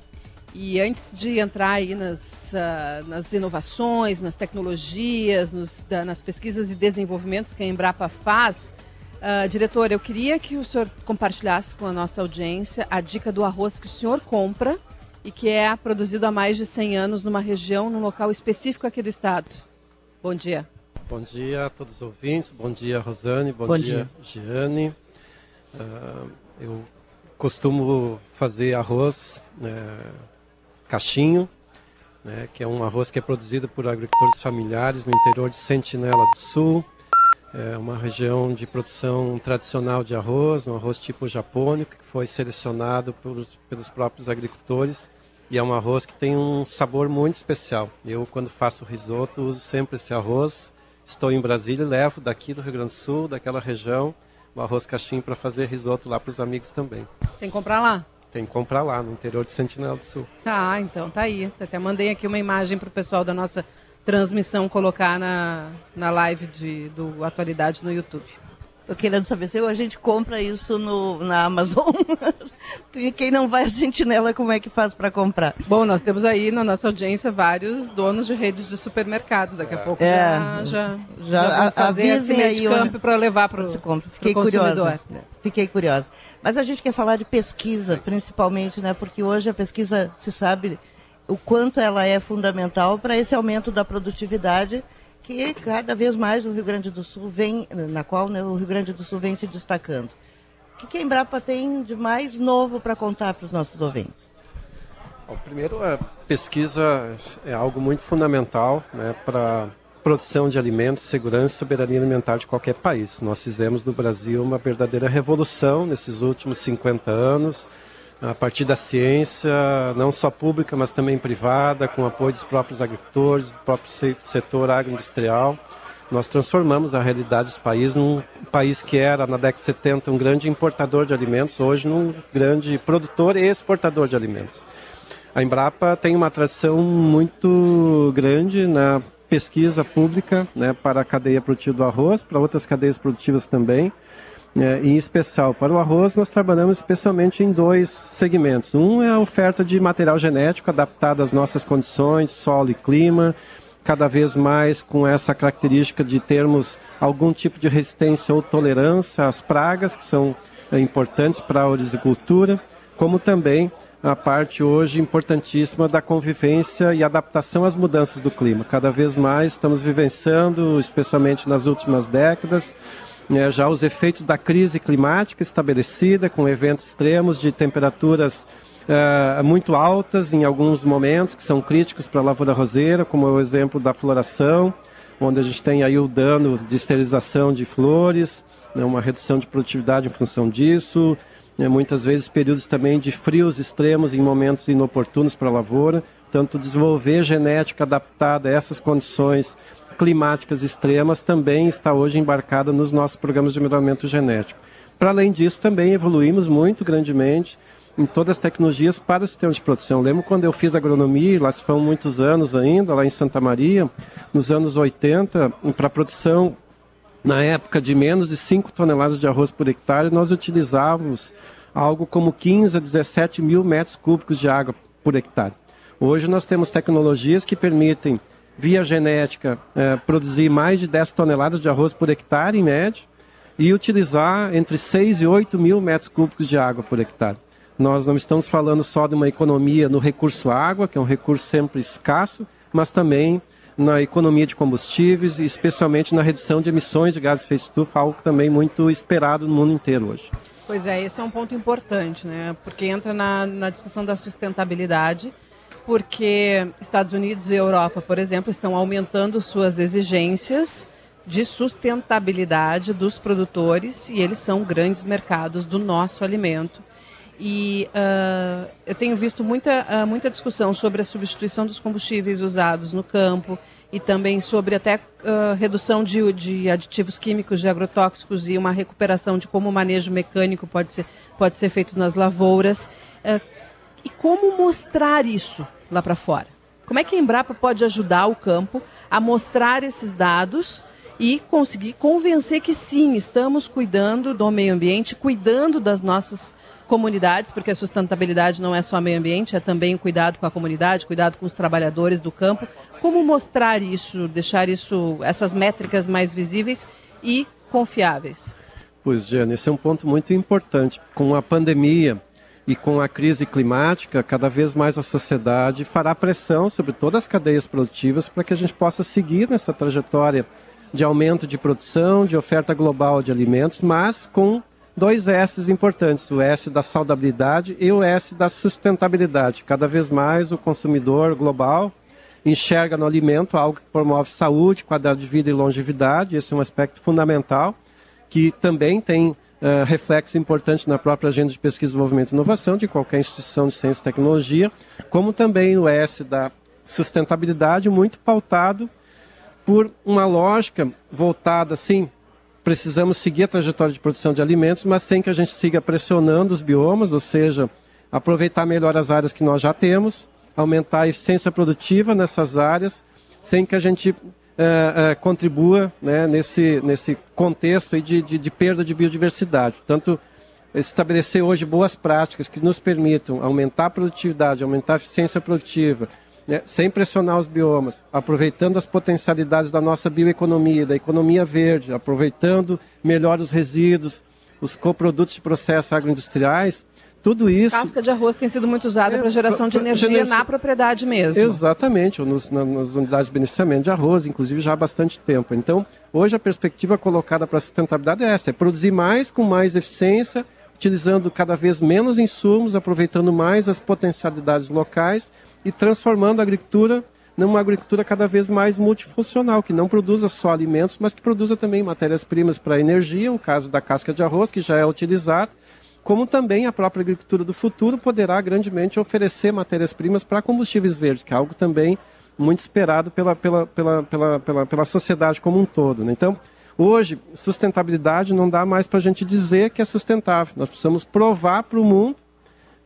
E antes de entrar aí nas, uh, nas inovações, nas tecnologias, nos, da, nas pesquisas e desenvolvimentos que a Embrapa faz, uh, diretor, eu queria que o senhor compartilhasse com a nossa audiência a dica do arroz que o senhor compra e e que é produzido há mais de cem anos numa região, num local específico aqui do estado. Bom dia. Bom dia a todos os ouvintes, bom dia Rosane, bom, bom dia, dia Giane. Uh, eu costumo fazer arroz uh, caixinho, né, que é um arroz que é produzido por agricultores familiares no interior de Sentinela do Sul. É uma região de produção tradicional de arroz, um arroz tipo japônico, que foi selecionado pelos, pelos próprios agricultores. E é um arroz que tem um sabor muito especial. Eu, quando faço risoto, uso sempre esse arroz. Estou em Brasília e levo daqui do Rio Grande do Sul, daquela região, o arroz caixinho para fazer risoto lá para os amigos também. Tem que comprar lá? Tem que comprar lá, no interior de Sentinela do Sul. Ah, então tá aí. Até mandei aqui uma imagem para o pessoal da nossa transmissão colocar na, na live de, do Atualidade no YouTube. Tô querendo saber se a gente compra isso no, na Amazon. Quem não vai à Sentinela, como é que faz para comprar? Bom, nós temos aí na nossa audiência vários donos de redes de supermercado. Daqui a pouco é, já, já, já, já vão fazer esse medicamp para levar para o consumidor. Fiquei curiosa. Mas a gente quer falar de pesquisa, principalmente, né? Porque hoje a pesquisa, se sabe, o quanto ela é fundamental para esse aumento da produtividade que cada vez mais o Rio Grande do Sul vem, na qual né, o Rio Grande do Sul vem se destacando. O que a Embrapa tem de mais novo para contar para os nossos ouvintes? Bom, primeiro, a pesquisa é algo muito fundamental, né, para produção de alimentos, segurança e soberania alimentar de qualquer país. Nós fizemos no Brasil uma verdadeira revolução nesses últimos cinquenta anos, a partir da ciência, não só pública, mas também privada, com apoio dos próprios agricultores, do próprio setor agroindustrial. Nós transformamos a realidade do país num país que era, na década de setenta, um grande importador de alimentos, hoje num grande produtor e exportador de alimentos. A Embrapa tem uma tradição muito grande na pesquisa pública, né, para a cadeia produtiva do arroz, para outras cadeias produtivas também. É, em especial para o arroz, nós trabalhamos especialmente em dois segmentos. Um é a oferta de material genético adaptado às nossas condições, solo e clima, cada vez mais com essa característica de termos algum tipo de resistência ou tolerância às pragas, que são é, importantes para a horticultura, como também a parte hoje importantíssima da convivência e adaptação às mudanças do clima. Cada vez mais estamos vivenciando, especialmente nas últimas décadas, já os efeitos da crise climática estabelecida, com eventos extremos de temperaturas uh, muito altas em alguns momentos, que são críticos para a lavoura roseira, como é o exemplo da floração, onde a gente tem aí o dano de esterilização de flores, né, uma redução de produtividade em função disso, né, muitas vezes períodos também de frios extremos em momentos inoportunos para a lavoura. Tanto desenvolver genética adaptada a essas condições climáticas extremas também está hoje embarcada nos nossos programas de melhoramento genético. Para além disso, também evoluímos muito grandemente em todas as tecnologias para o sistema de produção. Eu lembro quando eu fiz agronomia, lá se foram muitos anos ainda, lá em Santa Maria, nos anos oitenta, para a produção, na época, de menos de cinco toneladas de arroz por hectare, nós utilizávamos algo como quinze a dezessete mil metros cúbicos de água por hectare. Hoje nós temos tecnologias que permitem, via genética, eh, produzir mais de dez toneladas de arroz por hectare, em média, e utilizar entre seis e oito mil metros cúbicos de água por hectare. Nós não estamos falando só de uma economia no recurso água, que é um recurso sempre escasso, mas também na economia de combustíveis e especialmente na redução de emissões de gases de efeito estufa, algo também muito esperado no mundo inteiro hoje. Pois é, esse é um ponto importante, né? Porque entra na, na discussão da sustentabilidade, porque Estados Unidos e Europa, por exemplo, estão aumentando suas exigências de sustentabilidade dos produtores e eles são grandes mercados do nosso alimento. E uh, eu tenho visto muita, uh, muita discussão sobre a substituição dos combustíveis usados no campo e também sobre até uh, redução de, de aditivos químicos, de agrotóxicos e uma recuperação de como o manejo mecânico pode ser, pode ser feito nas lavouras. Uh, E como mostrar isso lá para fora? Como é que a Embrapa pode ajudar o campo a mostrar esses dados e conseguir convencer que sim, estamos cuidando do meio ambiente, cuidando das nossas comunidades, porque a sustentabilidade não é só meio ambiente, é também o cuidado com a comunidade, cuidado com os trabalhadores do campo. Como mostrar isso, deixar isso, essas métricas mais visíveis e confiáveis? Pois, Giane, esse é um ponto muito importante. Com a pandemia e com a crise climática, cada vez mais a sociedade fará pressão sobre todas as cadeias produtivas para que a gente possa seguir nessa trajetória de aumento de produção, de oferta global de alimentos, mas com dois S's importantes, o S da saudabilidade e o S da sustentabilidade. Cada vez mais o consumidor global enxerga no alimento algo que promove saúde, qualidade de vida e longevidade. Esse é um aspecto fundamental que também tem uh, reflexo importante na própria agenda de pesquisa, desenvolvimento e inovação de qualquer instituição de ciência e tecnologia, como também o S da sustentabilidade, muito pautado por uma lógica voltada, sim, precisamos seguir a trajetória de produção de alimentos, mas sem que a gente siga pressionando os biomas, ou seja, aproveitar melhor as áreas que nós já temos, aumentar a eficiência produtiva nessas áreas, sem que a gente uh, uh, contribua, né, nesse, nesse contexto aí de, de, de perda de biodiversidade. Portanto, estabelecer hoje boas práticas que nos permitam aumentar a produtividade, aumentar a eficiência produtiva, né, sem pressionar os biomas, aproveitando as potencialidades da nossa bioeconomia, da economia verde, aproveitando melhor os resíduos, os coprodutos de processos agroindustriais, tudo isso... Casca de arroz tem sido muito usada é, para geração de pra, energia pra, na propriedade mesmo. Exatamente, nos, nas unidades de beneficiamento de arroz, inclusive já há bastante tempo. Então, hoje a perspectiva colocada para a sustentabilidade é essa, é produzir mais com mais eficiência, utilizando cada vez menos insumos, aproveitando mais as potencialidades locais e transformando a agricultura numa agricultura cada vez mais multifuncional, que não produza só alimentos, mas que produza também matérias-primas para energia, o caso da casca de arroz, que já é utilizada, como também a própria agricultura do futuro poderá grandemente oferecer matérias-primas para combustíveis verdes, que é algo também muito esperado pela, pela, pela, pela, pela, pela sociedade como um todo, né? Então, hoje, sustentabilidade não dá mais para a gente dizer que é sustentável. Nós precisamos provar para o mundo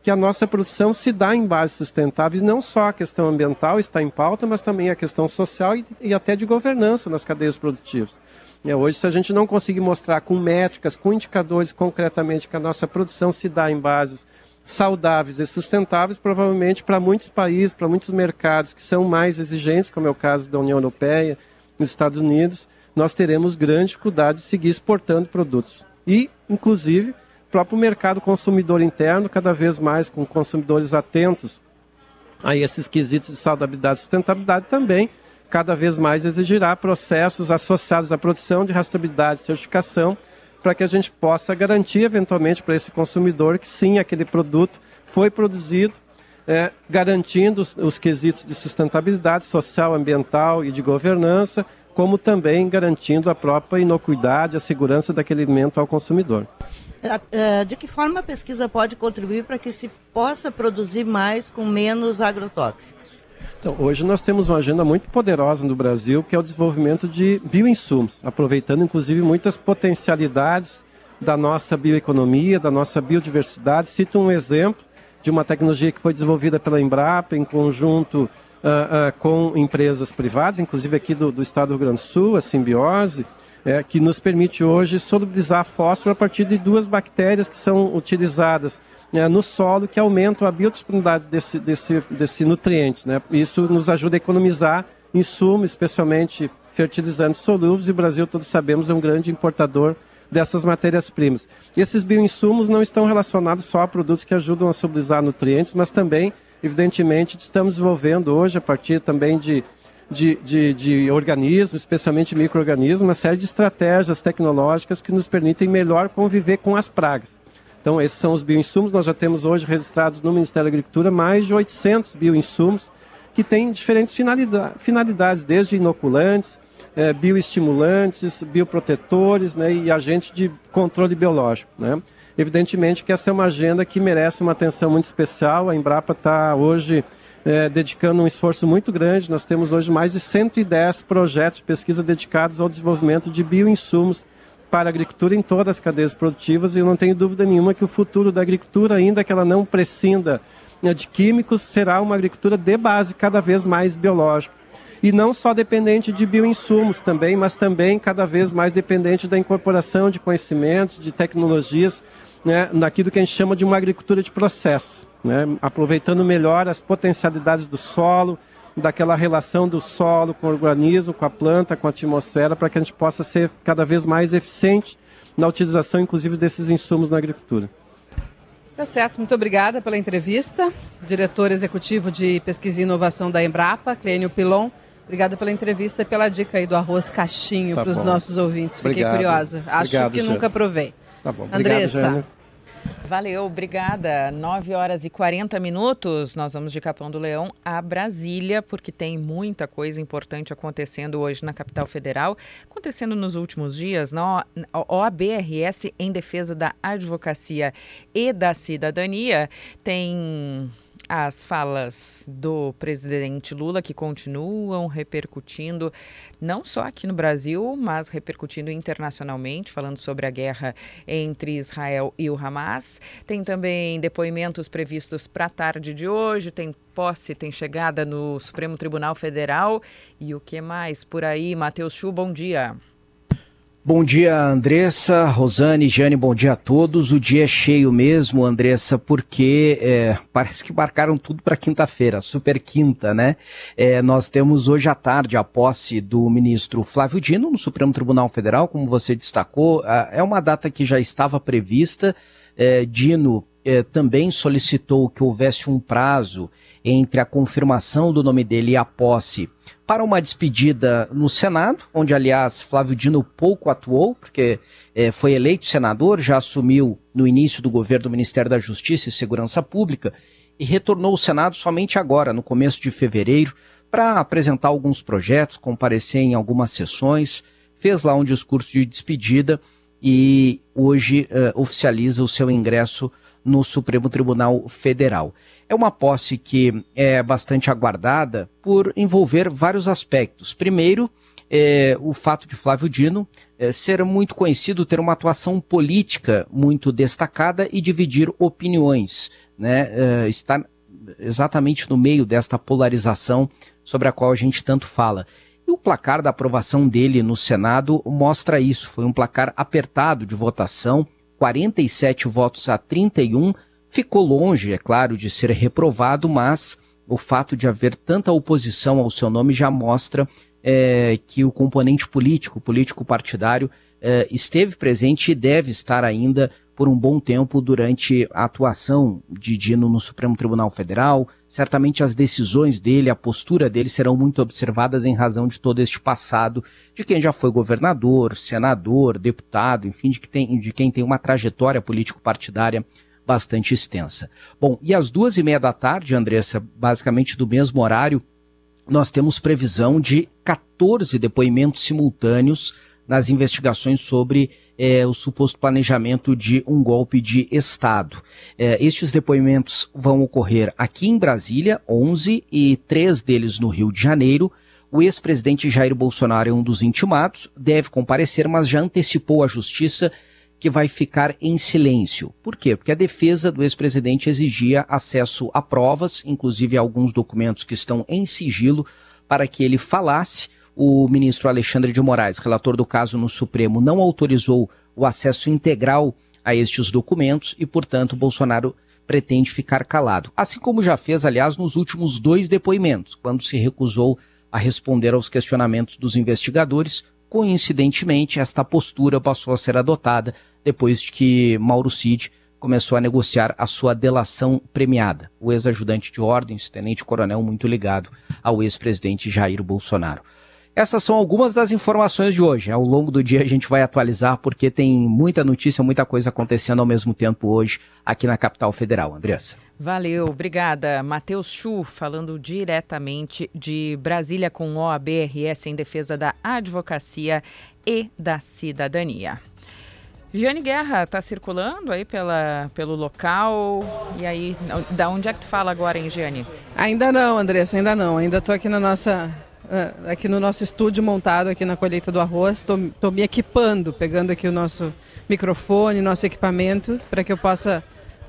que a nossa produção se dá em bases sustentáveis, não só a questão ambiental está em pauta, mas também a questão social e, e até de governança nas cadeias produtivas. É, hoje, se a gente não conseguir mostrar com métricas, com indicadores concretamente que a nossa produção se dá em bases saudáveis e sustentáveis, provavelmente para muitos países, para muitos mercados que são mais exigentes, como é o caso da União Europeia, nos Estados Unidos, nós teremos grande dificuldade de seguir exportando produtos. E, inclusive, o próprio mercado consumidor interno, cada vez mais com consumidores atentos a esses quesitos de saudabilidade e sustentabilidade, também cada vez mais exigirá processos associados à produção de rastreabilidade e certificação para que a gente possa garantir eventualmente para esse consumidor que sim, aquele produto foi produzido, é, garantindo os, os quesitos de sustentabilidade social, ambiental e de governança, como também garantindo a própria inocuidade, a segurança daquele alimento ao consumidor. De que forma a pesquisa pode contribuir para que se possa produzir mais com menos agrotóxicos? Então, hoje nós temos uma agenda muito poderosa no Brasil, que é o desenvolvimento de bioinsumos, aproveitando inclusive muitas potencialidades da nossa bioeconomia, da nossa biodiversidade. Cito um exemplo de uma tecnologia que foi desenvolvida pela Embrapa em conjunto uh, uh, com empresas privadas, inclusive aqui do, do estado do Rio Grande do Sul, a simbiose, É, que nos permite hoje solubilizar fósforo a partir de duas bactérias que são utilizadas, né, no solo, que aumentam a biodisponibilidade desse, desse, desse nutriente, né? Isso nos ajuda a economizar insumos, especialmente fertilizantes solúveis, e o Brasil, todos sabemos, é um grande importador dessas matérias-primas. Esses bioinsumos não estão relacionados só a produtos que ajudam a solubilizar nutrientes, mas também, evidentemente, estamos desenvolvendo hoje, a partir também de De, de, de organismos, especialmente micro-organismos, uma série de estratégias tecnológicas que nos permitem melhor conviver com as pragas. Então, esses são os bioinsumos. Nós já temos hoje registrados no Ministério da Agricultura mais de oitocentos bioinsumos que têm diferentes finalidade, finalidades, desde inoculantes, eh, bioestimulantes, bioprotetores, né, e agentes de controle biológico, né? Evidentemente que essa é uma agenda que merece uma atenção muito especial. A Embrapa está hoje... É, dedicando um esforço muito grande. Nós temos hoje mais de cento e dez projetos de pesquisa dedicados ao desenvolvimento de bioinsumos para a agricultura em todas as cadeias produtivas, e eu não tenho dúvida nenhuma que o futuro da agricultura, ainda que ela não prescinda de químicos, será uma agricultura de base cada vez mais biológica. E não só dependente de bioinsumos também, mas também cada vez mais dependente da incorporação de conhecimentos, de tecnologias, né, naquilo que a gente chama de uma agricultura de processo, né, aproveitando melhor as potencialidades do solo, daquela relação do solo com o organismo, com a planta, com a atmosfera, para que a gente possa ser cada vez mais eficiente na utilização, inclusive, desses insumos na agricultura. Tá certo, muito obrigada pela entrevista. Diretor Executivo de Pesquisa e Inovação da Embrapa, Clênio Pillon. Obrigada pela entrevista e pela dica aí do arroz caixinho tá para os nossos ouvintes. Fiquei Obrigado. curiosa. Acho Obrigado, que Jane. nunca provei. Tá bom. Andressa. Obrigado, Valeu, obrigada. nove horas e quarenta minutos, nós vamos de Capão do Leão a Brasília, porque tem muita coisa importante acontecendo hoje na capital federal, acontecendo nos últimos dias, na O A B R S em defesa da advocacia e da cidadania, tem as falas do presidente Lula que continuam repercutindo não só aqui no Brasil, mas repercutindo internacionalmente, falando sobre a guerra entre Israel e o Hamas. Tem também depoimentos previstos para a tarde de hoje, tem posse, tem chegada no Supremo Tribunal Federal. E o que mais por aí? Matheus Chu, bom dia. Bom dia, Andressa, Rosane, Giane, bom dia a todos. O dia é cheio mesmo, Andressa, porque é, parece que marcaram tudo para quinta-feira, super quinta, né? É, nós temos hoje à tarde a posse do ministro Flávio Dino no Supremo Tribunal Federal, como você destacou. É uma data que já estava prevista. É, Dino é, também solicitou que houvesse um prazo entre a confirmação do nome dele e a posse para uma despedida no Senado, onde, aliás, Flávio Dino pouco atuou, porque é, foi eleito senador, já assumiu no início do governo do Ministério da Justiça e Segurança Pública e retornou ao Senado somente agora, no começo de fevereiro, para apresentar alguns projetos, comparecer em algumas sessões, fez lá um discurso de despedida e hoje é, oficializa o seu ingresso no Supremo Tribunal Federal. É uma posse que é bastante aguardada por envolver vários aspectos. Primeiro, é, o fato de Flávio Dino é, ser muito conhecido, ter uma atuação política muito destacada e dividir opiniões, né? É, está exatamente no meio desta polarização sobre a qual a gente tanto fala. E o placar da aprovação dele no Senado mostra isso. Foi um placar apertado de votação, quarenta e sete votos a trinta e um. Ficou longe, é claro, de ser reprovado, mas o fato de haver tanta oposição ao seu nome já mostra é, que o componente político, político partidário, é, esteve presente e deve estar ainda por um bom tempo durante a atuação de Dino no Supremo Tribunal Federal. Certamente as decisões dele, a postura dele serão muito observadas em razão de todo este passado de quem já foi governador, senador, deputado, enfim, de, que tem, de quem tem uma trajetória político-partidária bastante extensa. Bom, e às duas e meia da tarde, Andressa, basicamente do mesmo horário, nós temos previsão de catorze depoimentos simultâneos nas investigações sobre é, o suposto planejamento de um golpe de Estado. É, estes depoimentos vão ocorrer aqui em Brasília, onze, e três deles no Rio de Janeiro. O ex-presidente Jair Bolsonaro é um dos intimados, deve comparecer, mas já antecipou à justiça que vai ficar em silêncio. Por quê? Porque a defesa do ex-presidente exigia acesso a provas, inclusive a alguns documentos que estão em sigilo, para que ele falasse. O ministro Alexandre de Moraes, relator do caso no Supremo, não autorizou o acesso integral a estes documentos e, portanto, Bolsonaro pretende ficar calado. Assim como já fez, aliás, nos últimos dois depoimentos, quando se recusou a responder aos questionamentos dos investigadores. Coincidentemente, esta postura passou a ser adotada depois que Mauro Cid começou a negociar a sua delação premiada. O ex-ajudante de ordens, tenente-coronel muito ligado ao ex-presidente Jair Bolsonaro. Essas são algumas das informações de hoje. Ao longo do dia a gente vai atualizar porque tem muita notícia, muita coisa acontecendo ao mesmo tempo hoje aqui na capital federal. Andressa. Valeu, obrigada. Matheus Chu, falando diretamente de Brasília com O A B R S em defesa da advocacia e da cidadania. Giane Guerra está circulando aí pela, pelo local, e aí, da onde é que tu fala agora, hein, Giane? Ainda não, Andressa, ainda não. Ainda estou aqui na nossa... aqui no nosso estúdio montado aqui na colheita do arroz, estou me equipando, pegando aqui o nosso microfone, nosso equipamento, para que eu possa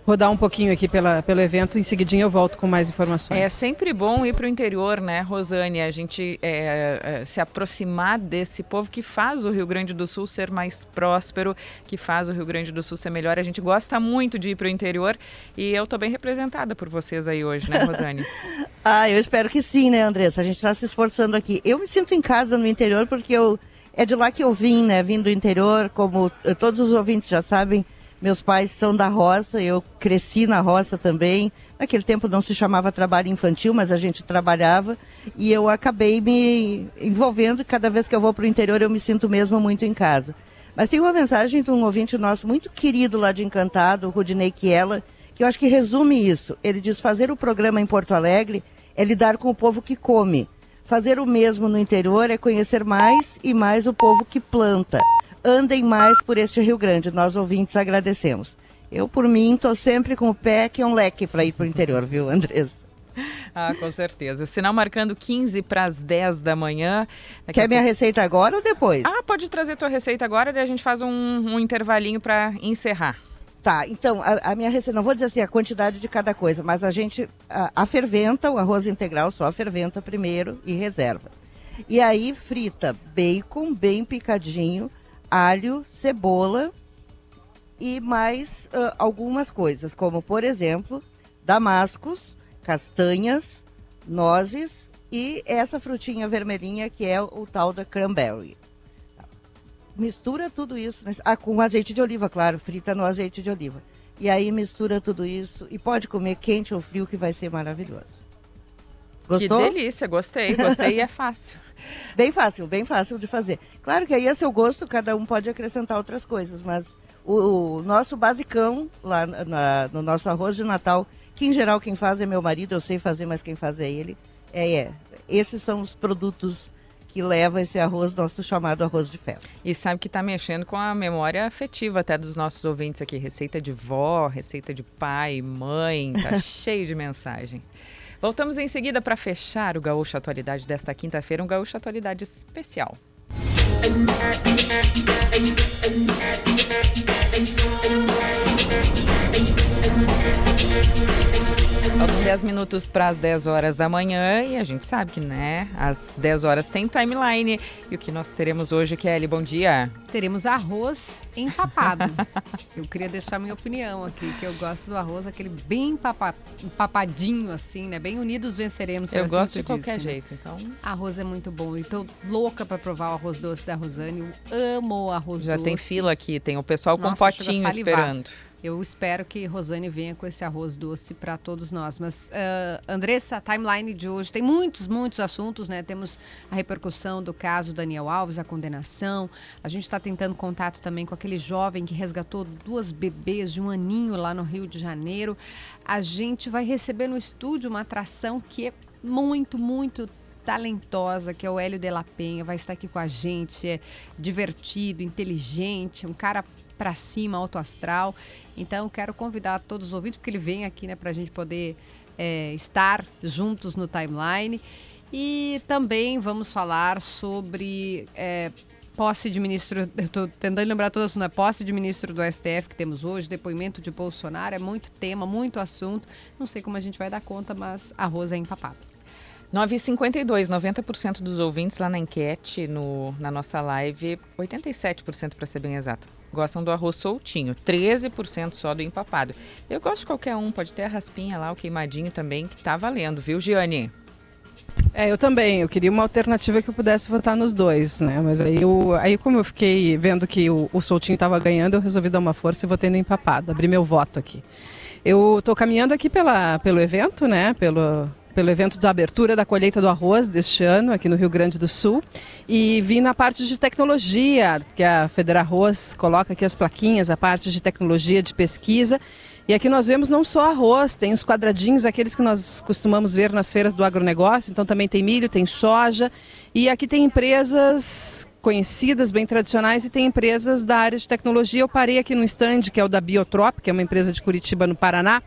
rodar um pouquinho aqui pela, pelo evento. Em seguidinho eu volto com mais informações. É sempre bom ir para o interior, né, Rosane? A gente é, é, se aproximar desse povo que faz o Rio Grande do Sul ser mais próspero, que faz o Rio Grande do Sul ser melhor. A gente gosta muito de ir para o interior e eu estou bem representada por vocês aí hoje, né, Rosane? Ah, eu espero que sim, né, Andressa? A gente está se esforçando aqui. Eu me sinto em casa no interior porque eu, é de lá que eu vim, né? Vim do interior, como todos os ouvintes já sabem, Meus pais são da roça, eu cresci na roça também. Naquele tempo não se chamava trabalho infantil, mas a gente trabalhava. E eu acabei me envolvendo. Cada vez que eu vou para o interior, eu me sinto mesmo muito em casa. Mas tem uma mensagem de um ouvinte nosso muito querido lá de Encantado, o Rudinei Chiela, que eu acho que resume isso. Ele diz, fazer o programa em Porto Alegre é lidar com o povo que come. Fazer o mesmo no interior é conhecer mais e mais o povo que planta. Andem mais por este Rio Grande, nós ouvintes agradecemos. Eu, por mim, estou sempre com o pé que é um leque para ir para o interior, viu, Andressa? Ah, com certeza. O sinal marcando quinze para as dez da manhã. Daqui Quer minha pouco... receita agora ou depois? Ah, pode trazer tua receita agora, daí a gente faz um, um intervalinho para encerrar. Tá, então, a, a minha receita, não vou dizer assim a quantidade de cada coisa, mas a gente a, aferventa o arroz integral, só aferventa primeiro e reserva. E aí frita bacon bem picadinho, alho, cebola e mais uh, algumas coisas, como, por exemplo, damascos, castanhas, nozes e essa frutinha vermelhinha que é o tal da cranberry. Mistura tudo isso, nesse... ah, com azeite de oliva, claro, frita no azeite de oliva. E aí mistura tudo isso e pode comer quente ou frio que vai ser maravilhoso. Gostou? Que delícia, gostei, gostei e é fácil. Bem fácil, bem fácil de fazer. Claro que aí a seu gosto cada um pode acrescentar outras coisas, mas o, o nosso basicão lá na, no nosso arroz de Natal, que em geral quem faz é meu marido, eu sei fazer, mas quem faz é ele, é, é. Esses são os produtos que leva esse arroz, nosso chamado arroz de festa. E sabe que está mexendo com a memória afetiva até dos nossos ouvintes aqui. Receita de vó, receita de pai, mãe, tá cheio de mensagem. Voltamos em seguida para fechar o Gaúcho Atualidade desta quinta-feira, um Gaúcho Atualidade especial. Faltam dez minutos para as dez horas da manhã e a gente sabe que, né, às dez horas tem timeline. E o que nós teremos hoje, Kelly? Bom dia. Teremos arroz empapado. Eu queria deixar minha opinião aqui, que eu gosto do arroz, aquele bem empapa, empapadinho, assim, né? Bem unidos venceremos. Eu gosto de qualquer disso, jeito, né? Então... Arroz é muito bom e tô louca para provar o arroz doce da Rosane. Eu amo o arroz Já doce. Já tem fila aqui, tem o pessoal Nossa, com potinho esperando. Eu espero que Rosane venha com esse arroz doce para todos nós. Mas, uh, Andressa, a timeline de hoje tem muitos, muitos assuntos, né? Temos a repercussão do caso Daniel Alves, a condenação. A gente está tentando contato também com aquele jovem que resgatou duas bebês de um aninho lá no Rio de Janeiro. A gente vai receber no estúdio uma atração que é muito, muito talentosa, que é o Hélio de la Penha. Vai estar aqui com a gente, é divertido, inteligente, um cara... pra cima, alto astral. Então, quero convidar todos os ouvintes, porque ele vem aqui, né, pra gente poder é, estar juntos no timeline. E também vamos falar sobre é, posse de ministro, eu tô tentando lembrar todas, né? Posse de ministro do S T F que temos hoje, depoimento de Bolsonaro, é muito tema, muito assunto. Não sei como a gente vai dar conta, mas arroz é empapado. nove e cinquenta e dois, noventa por cento dos ouvintes lá na enquete, no, na nossa live, oitenta e sete por cento para ser bem exato, gostam do arroz soltinho, treze por cento só do empapado. Eu gosto de qualquer um, pode ter a raspinha lá, o queimadinho também, que tá valendo, viu, Giane? É, eu também, eu queria uma alternativa que eu pudesse votar nos dois, né, mas aí, eu, aí como eu fiquei vendo que o, o soltinho tava ganhando, eu resolvi dar uma força e votei no empapado, abri meu voto aqui. Eu tô caminhando aqui pela, pelo evento, né, pelo... pelo evento da abertura da colheita do arroz deste ano, aqui no Rio Grande do Sul. E vim na parte de tecnologia, que a Federarroz coloca aqui as plaquinhas, a parte de tecnologia, de pesquisa. E aqui nós vemos não só arroz, tem os quadradinhos, aqueles que nós costumamos ver nas feiras do agronegócio. Então também tem milho, tem soja. E aqui tem empresas conhecidas, bem tradicionais, e tem empresas da área de tecnologia. Eu parei aqui no stand, que é o da Biotrop, que é uma empresa de Curitiba, no Paraná.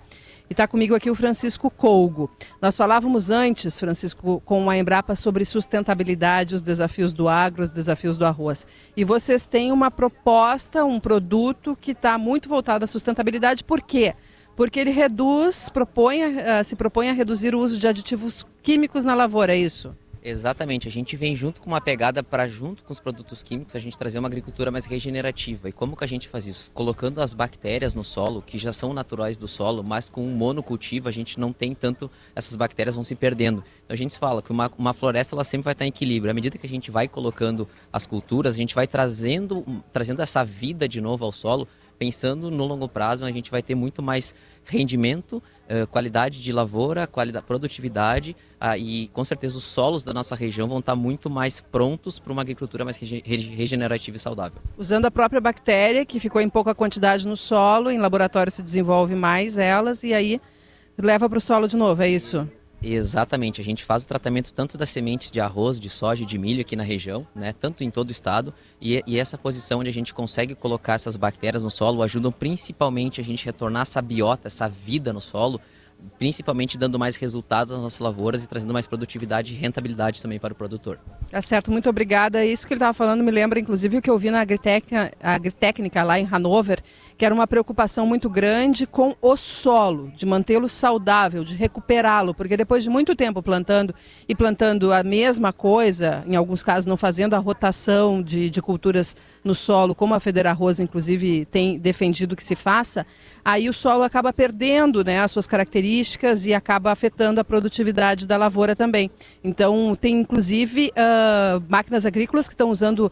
E está comigo aqui o Francisco Colgo. Nós falávamos antes, Francisco, com a Embrapa sobre sustentabilidade, os desafios do agro, os desafios do arroz. E vocês têm uma proposta, um produto que está muito voltado à sustentabilidade. Por quê? Porque ele reduz, propõe, uh, se propõe a reduzir o uso de aditivos químicos na lavoura, é isso? Exatamente, a gente vem junto com uma pegada para, junto com os produtos químicos, a gente trazer uma agricultura mais regenerativa. E como que a gente faz isso? Colocando as bactérias no solo, que já são naturais do solo, mas com um monocultivo a gente não tem tanto, essas bactérias vão se perdendo. Então a gente fala que uma, uma floresta ela sempre vai estar em equilíbrio. À medida que a gente vai colocando as culturas, a gente vai trazendo, trazendo essa vida de novo ao solo, pensando no longo prazo, a gente vai ter muito mais rendimento, qualidade de lavoura, qualidade, produtividade e com certeza os solos da nossa região vão estar muito mais prontos para uma agricultura mais regenerativa e saudável. Usando a própria bactéria, que ficou em pouca quantidade no solo, em laboratório se desenvolve mais elas e aí leva para o solo de novo, é isso? Exatamente, a gente faz o tratamento tanto das sementes de arroz, de soja e de milho aqui na região, né, tanto em todo o estado, e, e essa posição onde a gente consegue colocar essas bactérias no solo ajudam principalmente a gente retornar essa biota, essa vida no solo, principalmente dando mais resultados às nossas lavouras e trazendo mais produtividade e rentabilidade também para o produtor. Tá certo, muito obrigada. Isso que ele estava falando me lembra, inclusive, o que eu vi na Agritécnica, Agritécnica lá em Hannover, que era uma preocupação muito grande com o solo, de mantê-lo saudável, de recuperá-lo, porque depois de muito tempo plantando e plantando a mesma coisa, em alguns casos não fazendo a rotação de, de culturas no solo, como a Federarroz, inclusive, tem defendido que se faça, aí o solo acaba perdendo, né, as suas características e acaba afetando a produtividade da lavoura também. Então, tem inclusive uh, máquinas agrícolas que estão usando,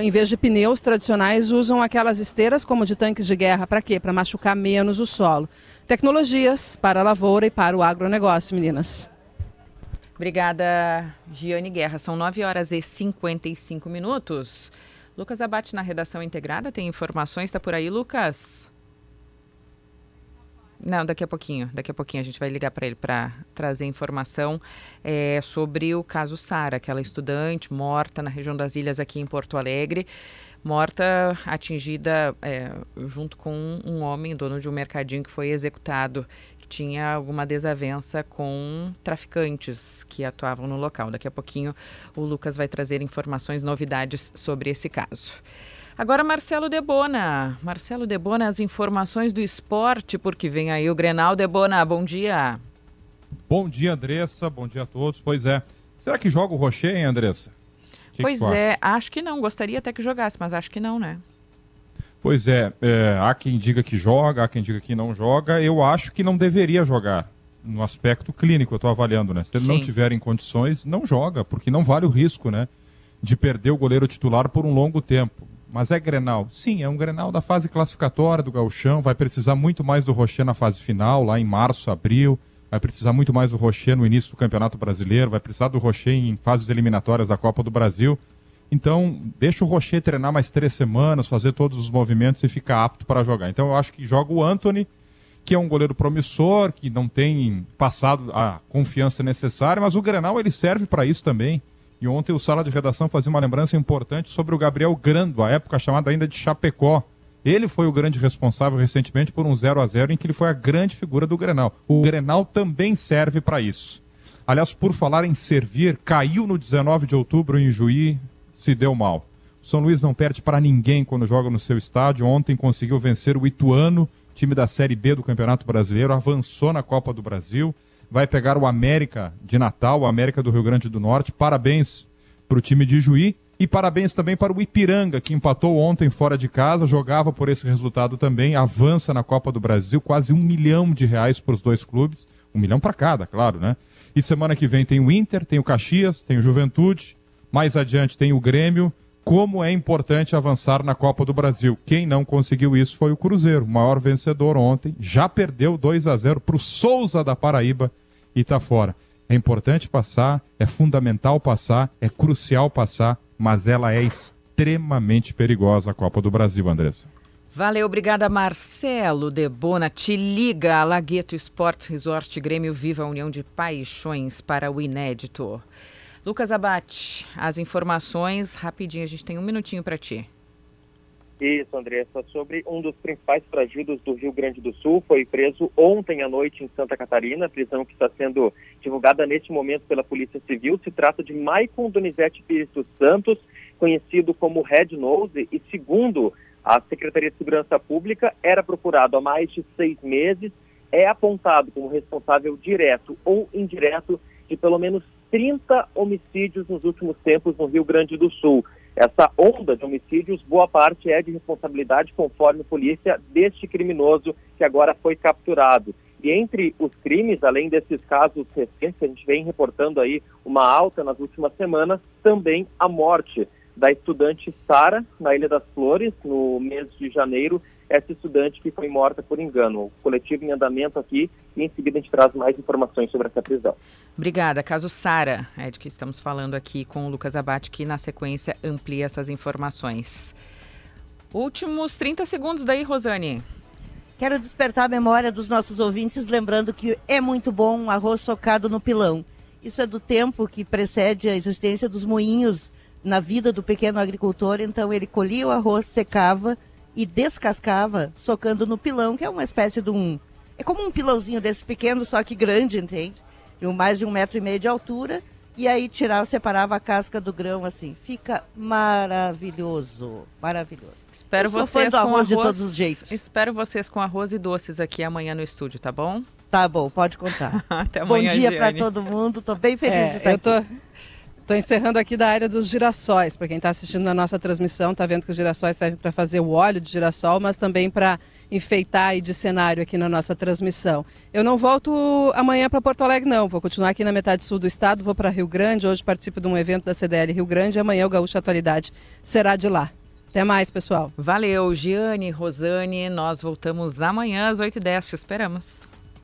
em vez de pneus tradicionais, usam aquelas esteiras como de tanques de guerra. Para quê? Para machucar menos o solo. Tecnologias para a lavoura e para o agronegócio, meninas. Obrigada, Giane Guerra. São nove horas e cinquenta e cinco minutos. Lucas Abate na redação integrada. Tem informações? Está por aí, Lucas? Não, daqui a pouquinho, daqui a pouquinho a gente vai ligar para ele para trazer informação é, sobre o caso Sara, aquela estudante morta na região das Ilhas aqui em Porto Alegre, morta atingida é, junto com um homem, dono de um mercadinho que foi executado, que tinha alguma desavença com traficantes que atuavam no local. Daqui a pouquinho o Lucas vai trazer informações, novidades sobre esse caso. Agora, Marcelo Debona. Marcelo Debona, as informações do esporte, porque vem aí o Grenal. Debona, bom dia. Bom dia, Andressa. Bom dia a todos. Pois é. Será que joga o Rocher, hein, Andressa? Que pois que é. Acho que não. Gostaria até que jogasse, mas acho que não, né? Pois é. é. Há quem diga que joga, há quem diga que não joga. Eu acho que não deveria jogar. No aspecto clínico, eu estou avaliando, né? Se ele Sim. não tiver em condições, não joga, porque não vale o risco, né? De perder o goleiro titular por um longo tempo. Mas é Grenal? Sim, é um Grenal da fase classificatória do Gauchão, vai precisar muito mais do Rocher na fase final, lá em março, abril, vai precisar muito mais do Rocher no início do Campeonato Brasileiro, vai precisar do Rocher em fases eliminatórias da Copa do Brasil. Então, deixa o Rocher treinar mais três semanas, fazer todos os movimentos e ficar apto para jogar. Então, eu acho que joga o Antony, que é um goleiro promissor, que não tem passado a confiança necessária, mas o Grenal ele serve para isso também. E ontem o Sala de Redação fazia uma lembrança importante sobre o Gabriel Grando, à época chamado ainda de Chapecó. Ele foi o grande responsável recentemente por um zero a zero em que ele foi a grande figura do Grenal. O Grenal também serve para isso. Aliás, por falar em servir, caiu no dezenove de outubro em Juí, se deu mal. O São Luís não perde para ninguém quando joga no seu estádio. Ontem conseguiu vencer o Ituano, time da Série B do Campeonato Brasileiro, avançou na Copa do Brasil. Vai pegar o América de Natal, o América do Rio Grande do Norte. Parabéns para o time de Juí e parabéns também para o Ipiranga, que empatou ontem fora de casa, jogava por esse resultado também, avança na Copa do Brasil, quase um milhão de reais para os dois clubes, um milhão para cada, claro, né? E semana que vem tem o Inter, tem o Caxias, tem o Juventude, mais adiante tem o Grêmio. Como é importante avançar na Copa do Brasil. Quem não conseguiu isso foi o Cruzeiro, o maior vencedor ontem, já perdeu dois a zero para o Souza da Paraíba, e está fora. É importante passar, é fundamental passar, é crucial passar, mas ela é extremamente perigosa, a Copa do Brasil, Andressa. Valeu, obrigada, Marcelo Debona. Te liga, Lagueto Sports Resort Grêmio, viva a união de paixões para o inédito. Lucas Abate, as informações, rapidinho, a gente tem um minutinho para ti. Isso, Andressa, sobre um dos principais foragidos do Rio Grande do Sul, foi preso ontem à noite em Santa Catarina, prisão que está sendo divulgada neste momento pela Polícia Civil. Se trata de Maicon Donizete Pires dos Santos, conhecido como Red Nose, e segundo a Secretaria de Segurança Pública, era procurado há mais de seis meses, é apontado como responsável direto ou indireto de pelo menos trinta homicídios nos últimos tempos no Rio Grande do Sul. Essa onda de homicídios, boa parte é de responsabilidade, conforme a polícia, deste criminoso que agora foi capturado. E entre os crimes, além desses casos recentes, a gente vem reportando aí uma alta nas últimas semanas, também a morte. da estudante Sara, na Ilha das Flores, no mês de janeiro, essa estudante que foi morta por engano. O coletivo em andamento aqui e em seguida a gente traz mais informações sobre essa prisão. Obrigada. Caso Sara, é de que estamos falando aqui com o Lucas Abate, que na sequência amplia essas informações. Últimos trinta segundos daí, Rosane. Quero despertar a memória dos nossos ouvintes, lembrando que é muito bom um arroz socado no pilão. Isso é do tempo que precede a existência dos moinhos na vida do pequeno agricultor, então ele colhia o arroz, secava e descascava, socando no pilão, que é uma espécie de um... É como um pilãozinho desse pequeno, só que grande, entende? De mais de um metro e meio de altura, e aí tirava, separava a casca do grão, assim. Fica maravilhoso, maravilhoso. Espero vocês com arroz de todos os jeitos. Espero vocês com arroz e doces aqui amanhã no estúdio, tá bom? Tá bom, pode contar. Até amanhã, bom dia para todo mundo, tô bem feliz é, de estar eu tô... aqui. Estou encerrando aqui da área dos girassóis. Para quem está assistindo na nossa transmissão, está vendo que os girassóis servem para fazer o óleo de girassol, mas também para enfeitar aí de cenário aqui na nossa transmissão. Eu não volto amanhã para Porto Alegre, não. Vou continuar aqui na metade sul do estado, vou para Rio Grande. Hoje participo de um evento da C D L Rio Grande e amanhã o Gaúcho Atualidade será de lá. Até mais, pessoal. Valeu, Giane, Rosane. Nós voltamos amanhã às oito e dez. Te esperamos.